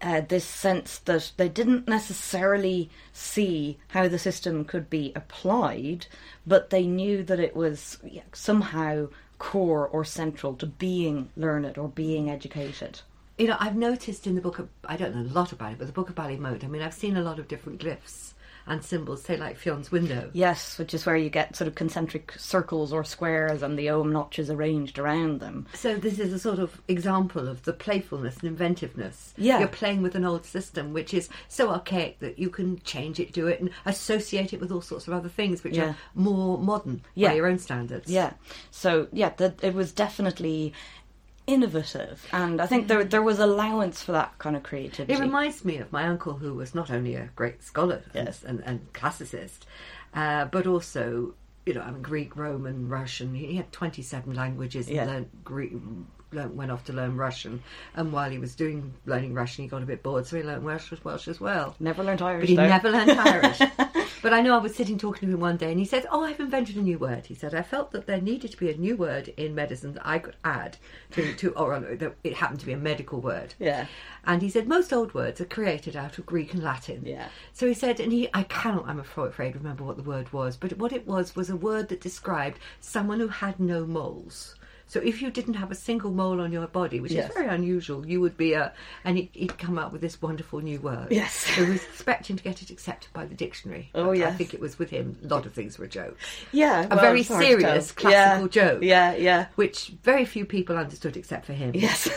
this sense that they didn't necessarily see how the system could be applied, but they knew that it was somehow core or central to being learned or being educated. I've noticed in the book of, I don't know a lot about it, but the Book of Ballymote, I've seen a lot of different glyphs and symbols, say like Fion's window. Yes, which is where you get sort of concentric circles or squares and the Ogham notches arranged around them. So this is a sort of example of the playfulness and inventiveness. Yeah. You're playing with an old system which is so archaic that you can change it, do it, and associate it with all sorts of other things which are more modern by your own standards. Yeah. So, it was definitely... innovative, and I think there was allowance for that kind of creativity. It reminds me of my uncle, who was not only a great scholar and classicist, but also Greek, Roman, Russian. He had 27 languages and learned Greek. Went off to learn Russian, and while he was learning Russian, he got a bit bored, so he learned Welsh as well. Never learned Irish, never learned Irish. But I know I was sitting talking to him one day, and he said, I've invented a new word. He said, I felt that there needed to be a new word in medicine that I could add that it happened to be a medical word. Yeah. And he said, most old words are created out of Greek and Latin. Yeah. So he said, I cannot, I'm afraid, remember what the word was, but what it was a word that described someone who had no moles. So if you didn't have a single mole on your body, which is very unusual, you would be and he'd come up with this wonderful new word. Yes. So he was expecting to get it accepted by the dictionary. Oh, yes. I think it was with him. A lot of things were a joke. Yeah. A very serious classical joke. Yeah, yeah. Which very few people understood except for him. Yes.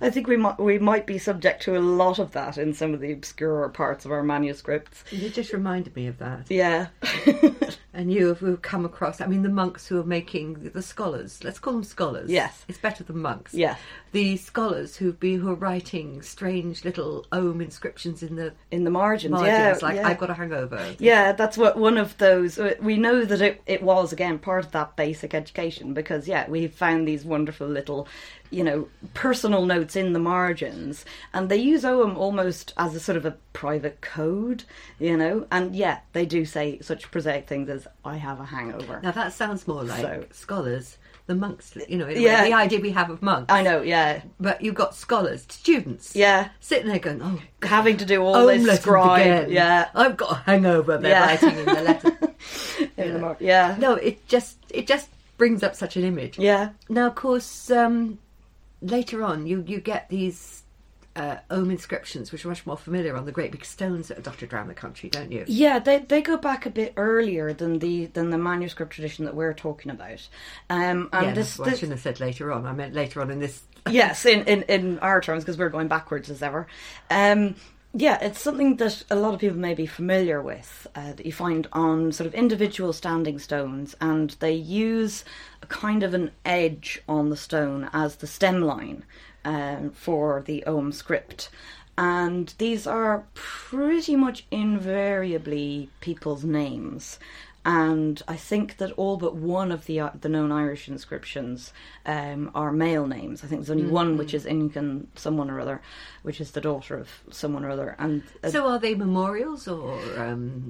I think we might be subject to a lot of that in some of the obscure parts of our manuscripts. You just reminded me of that. Yeah. And you have come across, the monks who are making the scholars, let's call them scholars. Yes. It's better than monks. Yeah. The scholars who are writing strange little Ogham inscriptions in the margins. I've got a hangover. Yeah, that's what one of those, we know that it was, again, part of that basic education because, we found these wonderful little, personal notes in the margins, and they use Ogham almost as a sort of a private code, and they do say such prosaic things as I have a hangover. Now that sounds more like scholars than monks, the idea we have of monks. I know, but you've got scholars, students, sitting there going, oh, God, having to do all this scribe again. Yeah, I've got a hangover. They're writing in the letter. No, it just brings up such an image. Yeah. Now, of course. Later on, you get these Ohm inscriptions, which are much more familiar, on the great big stones that are dotted around the country, don't you? Yeah, they go back a bit earlier than the manuscript tradition that we're talking about. And yeah, this, that's what I shouldn't have said later on. I meant later on in this. Yes, in our terms, because we're going backwards as ever. Yeah, it's something that a lot of people may be familiar with, that you find on sort of individual standing stones, and they use a kind of an edge on the stone as the stem line for the Ogham script. And these are pretty much invariably people's names. And I think that all but one of the known Irish inscriptions are male names. I think there's only one which is Incan someone or other, which is the daughter of someone or other. And so, are they memorials or?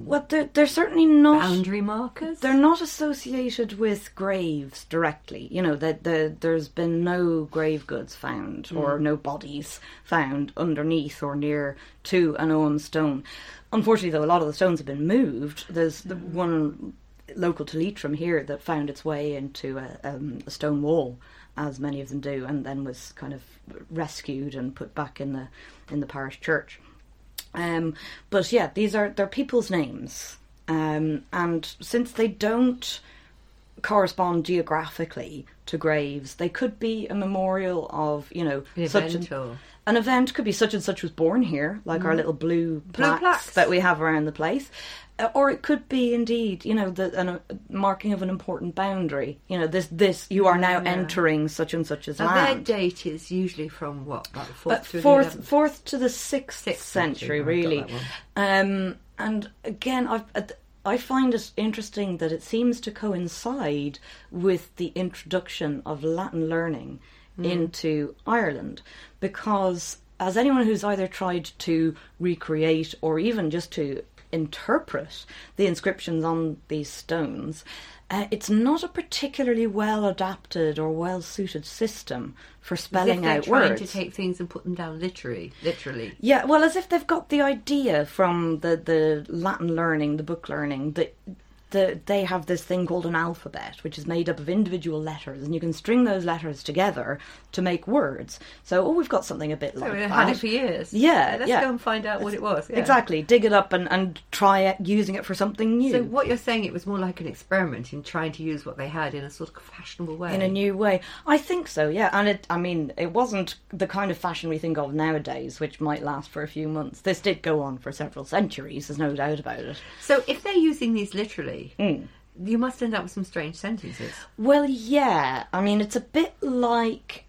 Well, they're certainly not boundary markers. They're not associated with graves directly. You know, there's been no grave goods found or no bodies found underneath or near to an Ogham stone. Unfortunately, though, a lot of the stones have been moved. There's the one local to Leitrim here that found its way into a stone wall, as many of them do, and then was kind of rescued and put back in the parish church. But yeah, they're people's names, and since they don't correspond geographically to graves, they could be a memorial of, you know, an event. Could be such and such was born here, like our little blue plaques that we have around the place, or it could be indeed, you know, a marking of an important boundary. You know, this you are now entering such and such as land. And their date is usually from what, about fourth to the sixth century, really. And again, I find it interesting that it seems to coincide with the introduction of Latin learning into Ireland, because as anyone who's either tried to recreate or even just to interpret the inscriptions on these stones, it's not a particularly well-adapted or well-suited system for spelling out words. As if they're trying to take things and put them down literally. Yeah, well, as if they've got the idea from the Latin learning, the book learning, that they have this thing called an alphabet, which is made up of individual letters, and you can string those letters together to make words. So, we've got something a bit like that. We've had it for years. Yeah, let's go and find out what it was. Yeah. Exactly, dig it up and try using it for something new. So, what you're saying, it was more like an experiment in trying to use what they had in a sort of fashionable way. In a new way. I think so, yeah. And it wasn't the kind of fashion we think of nowadays, which might last for a few months. This did go on for several centuries, there's no doubt about it. So, if they're using these literally, you must end up with some strange sentences. Well, yeah. I mean, it's a bit like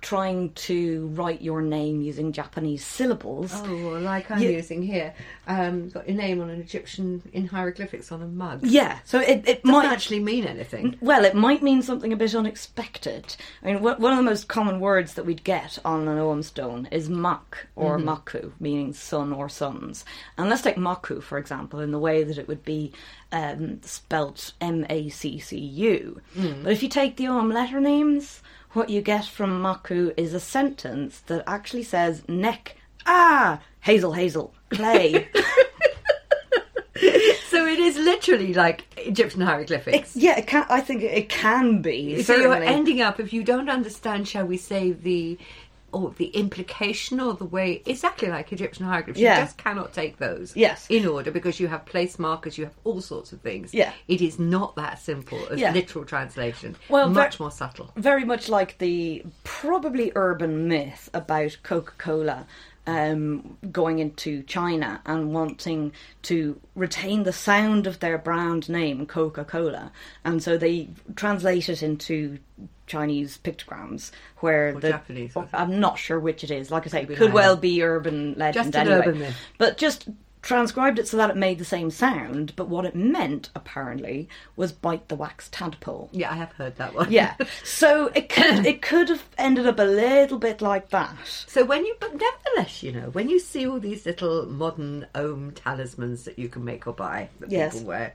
trying to write your name using Japanese syllables. Oh, like I'm using here. Got your name on an Egyptian in hieroglyphics on a mug. Yeah. So it might actually mean anything. Well, it might mean something a bit unexpected. I mean, one of the most common words that we'd get on an Ogham stone is mak or maku, meaning son or sons. And let's take maku, for example, in the way that it would be spelt M-A-C-C-U. But if you take the Ogham letter names, what you get from Maku is a sentence that actually says neck, hazel, clay. So it is literally like Egyptian hieroglyphics. I think it can be. So you're ending up, if you don't understand, shall we say, the implication or the way, exactly like Egyptian hieroglyphs. Yeah. You just cannot take those in order, because you have place markers, you have all sorts of things. Yeah. It is not that simple as literal translation. Well, much more subtle. Very much like the probably urban myth about Coca-Cola going into China and wanting to retain the sound of their brand name, Coca-Cola. And so they translate it into Chinese pictograms, where Japanese, I'm not sure which it is. Like I say, it could well be urban legend anyway. Urban myth. But just transcribed it so that it made the same sound, but what it meant, apparently, was bite the wax tadpole. Yeah, I have heard that one. Yeah. So it could have ended up a little bit like that. So but nevertheless, you know, when you see all these little modern Ogham talismans that you can make or buy that people wear,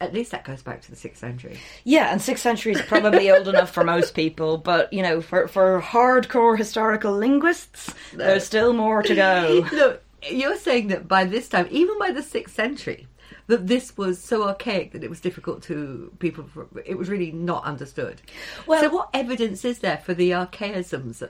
at least that goes back to the 6th century. Yeah, and 6th century is probably old enough for most people, but, you know, for hardcore historical linguists, there's still more to go. Look, you're saying that by this time, even by the 6th century, that this was so archaic that it was difficult to people, it was really not understood. Well, so what evidence is there for the archaisms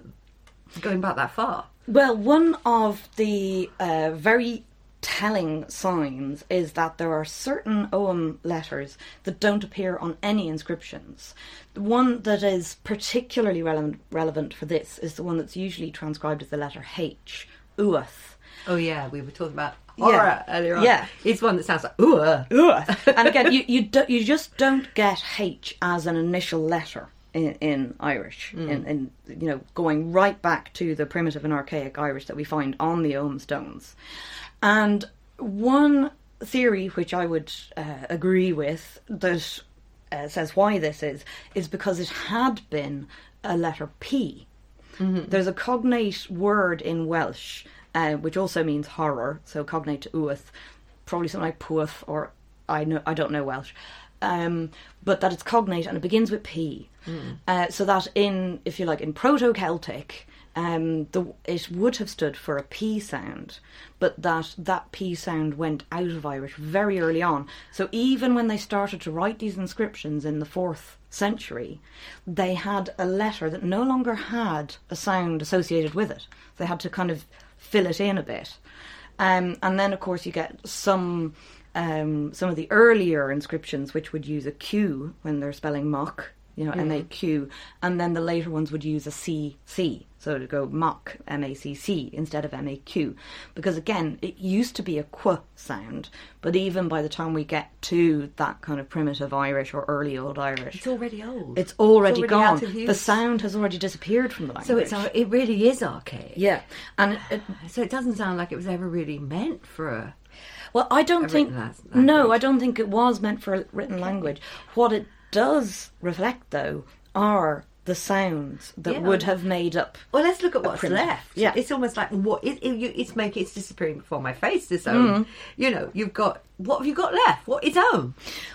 Going back that far? Well, one of the very telling signs is that there are certain Ogham letters that don't appear on any inscriptions. The one that is particularly relevant for this is the one that's usually transcribed as the letter H, Úath. Oh yeah, we were talking about horror earlier on. Yeah. It's one that sounds like Úath. Úath. And again, you just don't get H as an initial letter. In Irish, in you know, going right back to the primitive and archaic Irish that we find on the Ogham stones. And one theory which I would agree with that says why this is because it had been a letter P. Mm-hmm. There's a cognate word in Welsh, which also means horror, so cognate to Úath, probably something like Púath, or I don't know Welsh. But that it's cognate and it begins with P. Mm. So that in Proto-Celtic, it would have stood for a P sound, but that P sound went out of Irish very early on. So even when they started to write these inscriptions in the 4th century, they had a letter that no longer had a sound associated with it. They had to kind of fill it in a bit. And then, of course, you get some of the earlier inscriptions which would use a Q when they're spelling mock, you know, mm-hmm. M-A-Q, and then the later ones would use a C-C, so it would go mock, M-A-C-C, instead of M-A-Q, because again, it used to be a qu sound, but even by the time we get to that kind of primitive Irish or early Old Irish... It's already gone. The sound has already disappeared from the language. So it really is archaic. Yeah. And so it doesn't sound like it was ever really meant for a... Well, I don't think... No, I don't think it was meant for a written language. What it does reflect, though, are the sounds that would have made up. Well, let's look at what's left. Yeah. It's almost like it's disappearing before my face, this Ogham. Mm. You know, what have you got left? What is Ogham?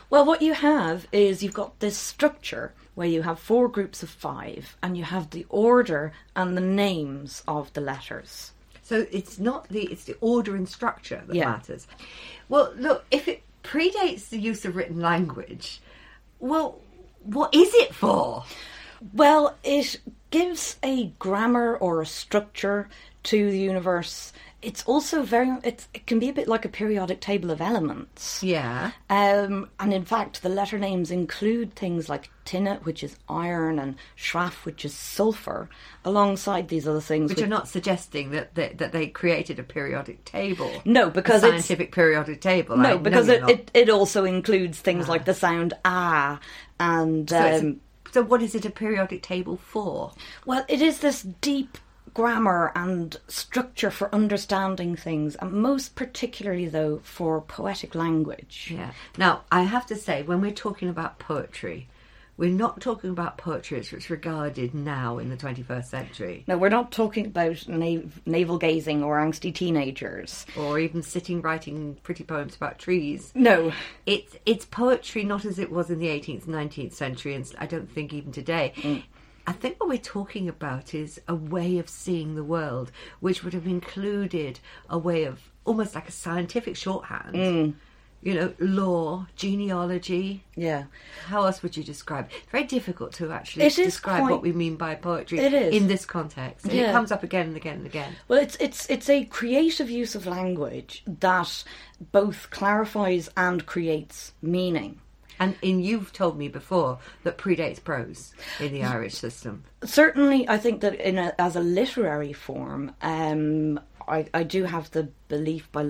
Well, what you have is you've got this structure where you have 4 groups of 5 and you have the order and the names of the letters. So it's the order and structure that matters. Well, look, if it predates the use of written language, well, what is it for? Well, it gives a grammar or a structure to the universe. It's also it can be a bit like a periodic table of elements. Yeah. And in fact, the letter names include things like tinna, which is iron, and shraff, which is sulphur, alongside these other things. Which are not suggesting that they created a periodic table. No, because it's... A scientific periodic table. No, because it also includes things like the sound ah, and... So what is it a periodic table for? Well, it is this deep... grammar and structure for understanding things, and most particularly, though, for poetic language. Yeah. Now, I have to say, when we're talking about poetry, we're not talking about poetry as it's regarded now in the 21st century. No, we're not talking about navel-gazing or angsty teenagers. Or even sitting writing pretty poems about trees. No. It's poetry not as it was in the 18th, 19th century, and I don't think even today. Mm. I think what we're talking about is a way of seeing the world, which would have included a way of almost like a scientific shorthand, you know, law, genealogy. Yeah. How else would you describe it? Very difficult to actually describe what we mean by poetry in this context. And it comes up again and again and again. Well, it's a creative use of language that both clarifies and creates meaning. And you've told me before that predates prose in the Irish system. Certainly, I think that as a literary form, I do have the belief by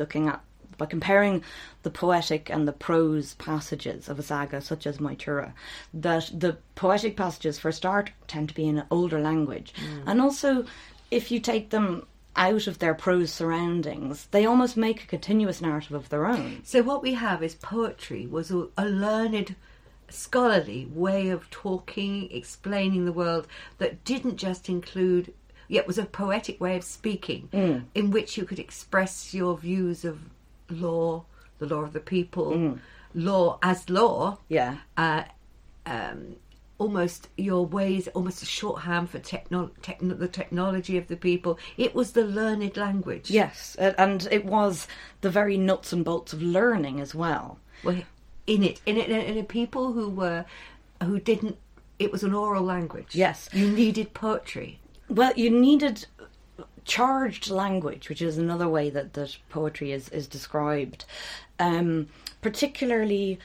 comparing the poetic and the prose passages of a saga, such as Moytura, that the poetic passages, for a start, tend to be in an older language. Mm. And also, if you take them out of their prose surroundings, they almost make a continuous narrative of their own. So what we have is poetry was a learned, scholarly way of talking, explaining the world that didn't just include, yet was a poetic way of speaking in which you could express your views of law, the law of the people, law as law, almost your ways, almost a shorthand for the technology of the people. It was the learned language. Yes, and it was the very nuts and bolts of learning as well. Well, in a people who didn't. It was an oral language. Yes, you needed poetry. Well, you needed charged language, which is another way that poetry is described. Particularly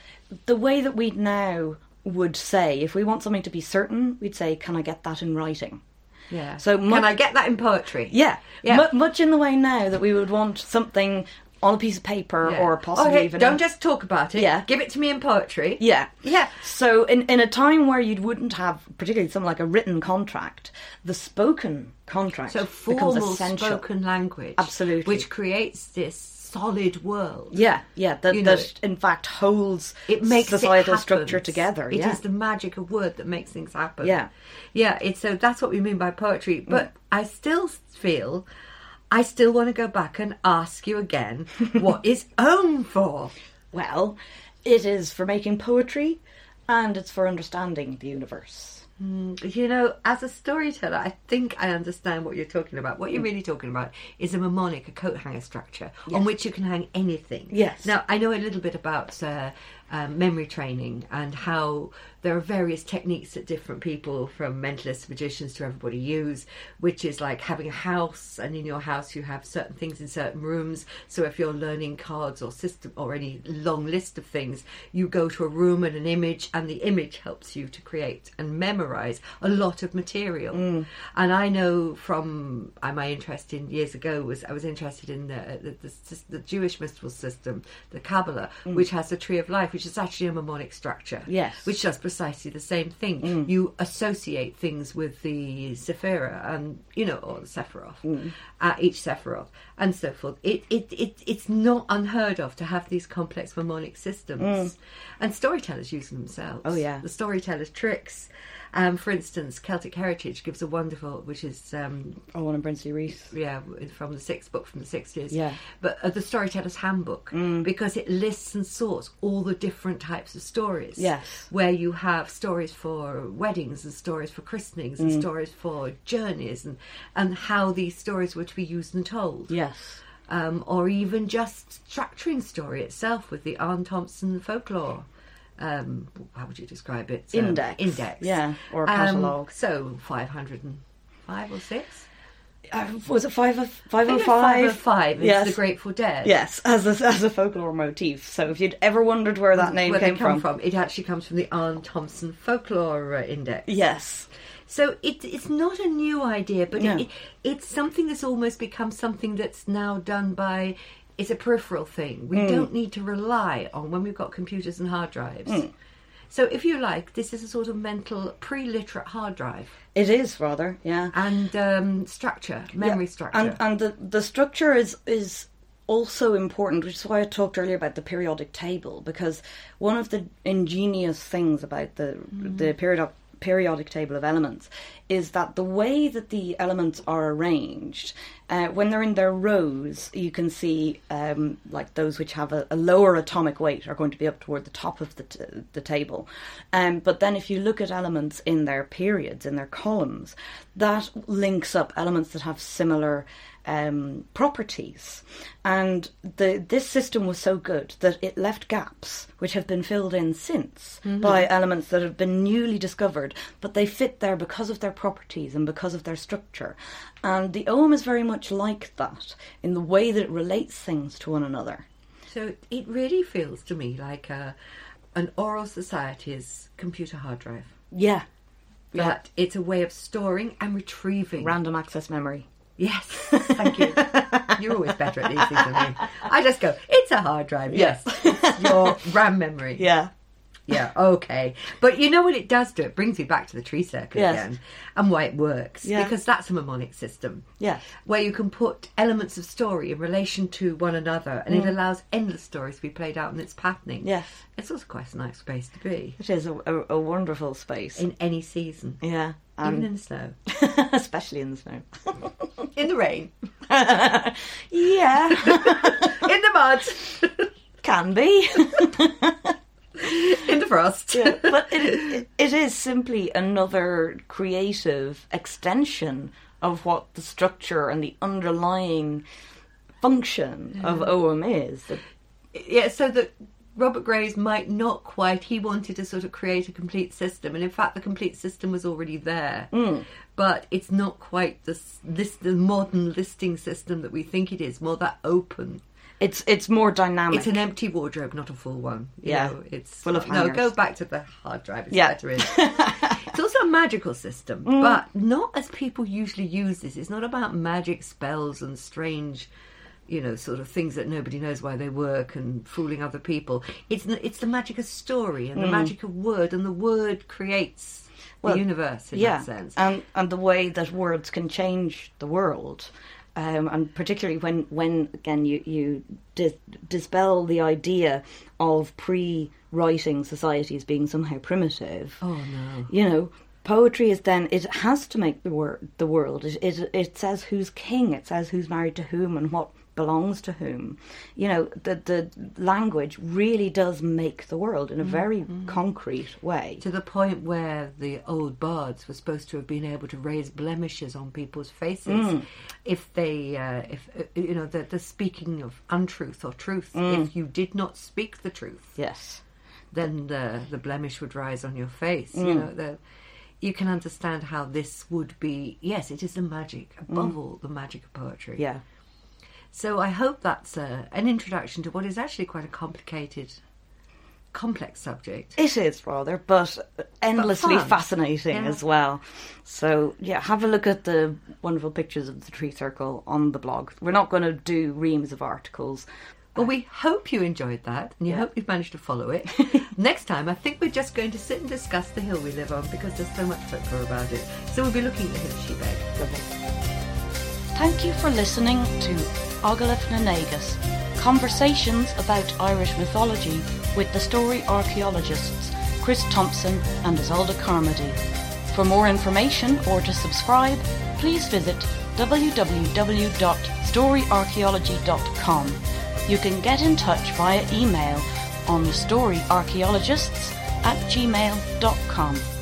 the way that we now would say, if we want something to be certain, we'd say, can I get that in writing? Yeah. So much, can I get that in poetry? Yeah. Much in the way now that we would want something on a piece of paper or possibly even... Don't just talk about it. Yeah. Give it to me in poetry. Yeah. Yeah. So in a time where you wouldn't have, particularly something like a written contract, the spoken contract becomes essential. So formal spoken language. Absolutely. Which creates this solid world. Yeah, yeah. That in fact holds societal structure together. It is the magic of word that makes things happen. Yeah. Yeah, so that's what we mean by poetry. But I still feel... I still want to go back and ask you again, what is Ogham for? Well, it is for making poetry, and it's for understanding the universe. As a storyteller, I think I understand what you're talking about. What you're really talking about is a mnemonic, a coat hanger structure, on which you can hang anything. Yes. Now, I know a little bit about memory training and how there are various techniques that different people, from mentalists, magicians to everybody, use, which is like having a house, and in your house you have certain things in certain rooms. So if you're learning cards or system or any long list of things, you go to a room and an image, and the image helps you to create and memorize a lot of material. And I know from my interest in years ago I was interested in the Jewish mystical system, the Kabbalah, which has the Tree of Life, which is actually a mnemonic structure, which does precisely the same thing. You associate things with the Sephira and or the Sephiroth, each Sephiroth, and so forth. It's not unheard of to have these complex mnemonic systems, and storytellers use them themselves. Oh yeah, the storytellers' tricks. For instance, Celtic Heritage gives a wonderful, which is... Owen and Brinsley Reese. Yeah, from the sixth book from the 60s. Yeah. But the Storyteller's Handbook, because it lists and sorts all the different types of stories. Yes. Where you have stories for weddings and stories for christenings and stories for journeys and how these stories were to be used and told. Yes. Or even just structuring story itself with the Aarne-Thompson folklore. How would you describe it? Index. Yeah, or a catalogue. So 505 or 6? Was it 505? 505 is the Grateful Dead. Yes, as a folklore motif. So if you'd ever wondered where that name came from, it actually comes from the Aarne-Thompson folklore index. Yes. So it's not a new idea, but it's something that's almost become something that's now done by... It's a peripheral thing. We don't need to rely on when we've got computers and hard drives. So if you like, this is a sort of mental pre-literate hard drive. It is, rather, yeah. And structure, memory structure. And the structure is also important, which is why I talked earlier about the periodic table, because one of the ingenious things about the periodic table of elements is that the way that the elements are arranged, when they're in their rows, you can see like those which have a lower atomic weight are going to be up toward the top of the table. But then if you look at elements in their periods, in their columns, that links up elements that have similar properties. And this system was so good that it left gaps which have been filled in since by elements that have been newly discovered, but they fit there because of their properties and because of their structure. And the Ogham is very much like that in the way that it relates things to one another. So it really feels to me like an oral society's computer hard drive. Yeah. But it's a way of storing and retrieving. Random access memory. Yes, thank you. You're always better at these things than me. I just go, it's a hard drive, yes. It's your RAM memory. Yeah. Yeah, okay. But you know what it does do? It brings me back to the tree circle again, and why it works. Yeah. Because that's a mnemonic system. Yeah. Where you can put elements of story in relation to one another, and it allows endless stories to be played out in its patterning. Yes. It's also quite a nice space to be. It is a wonderful space. In any season. Yeah. Even in the snow. Especially in the snow. In the rain. Yeah. In the mud. Can be. In the frost. Yeah, but it is simply another creative extension of what the structure and the underlying function of Ogham is. Yeah, so that Robert Graves might not quite, he wanted to sort of create a complete system, and in fact the complete system was already there, but it's not quite the modern listing system that we think it is, more that open. It's more dynamic. It's an empty wardrobe, not a full one. You know, it's full of hangers. No, go back to the hard drive, it's better in. It's also a magical system, but not as people usually use this. It's not about magic spells and strange, you know, sort of things that nobody knows why they work and fooling other people. It's the magic of story and the magic of word, and the word creates the universe in that sense. And the way that words can change the world, and particularly when again you dispel the idea of pre-writing societies being somehow primitive. Oh no! You know. Poetry is then, it has to make the world. It says who's king, it says who's married to whom and what belongs to whom. You know, the language really does make the world in a very concrete way. To the point where the old bards were supposed to have been able to raise blemishes on people's faces if they, you know, the speaking of untruth or truth. If you did not speak the truth, then the blemish would rise on your face, you know, you can understand how this would be... Yes, it is the magic, above all, the magic of poetry. Yeah. So I hope that's an introduction to what is actually quite a complicated, complex subject. It is, rather, but endlessly fascinating as well. So, yeah, have a look at the wonderful pictures of the tree circle on the blog. We're not going to do reams of articles. Well, we hope you enjoyed that, and you hope you've managed to follow it. Next time, I think we're just going to sit and discuss the hill we live on, because there's so much folklore about it. So we'll be looking at Hill Shee Beag. Lovely. Thank you for listening to Ogilove Nanaygus, Conversations about Irish Mythology with the story archaeologists Chris Thompson and Isolde Carmody. For more information or to subscribe, please visit www.storyarchaeology.com. You can get in touch via email on thestoryarchaeologists@gmail.com.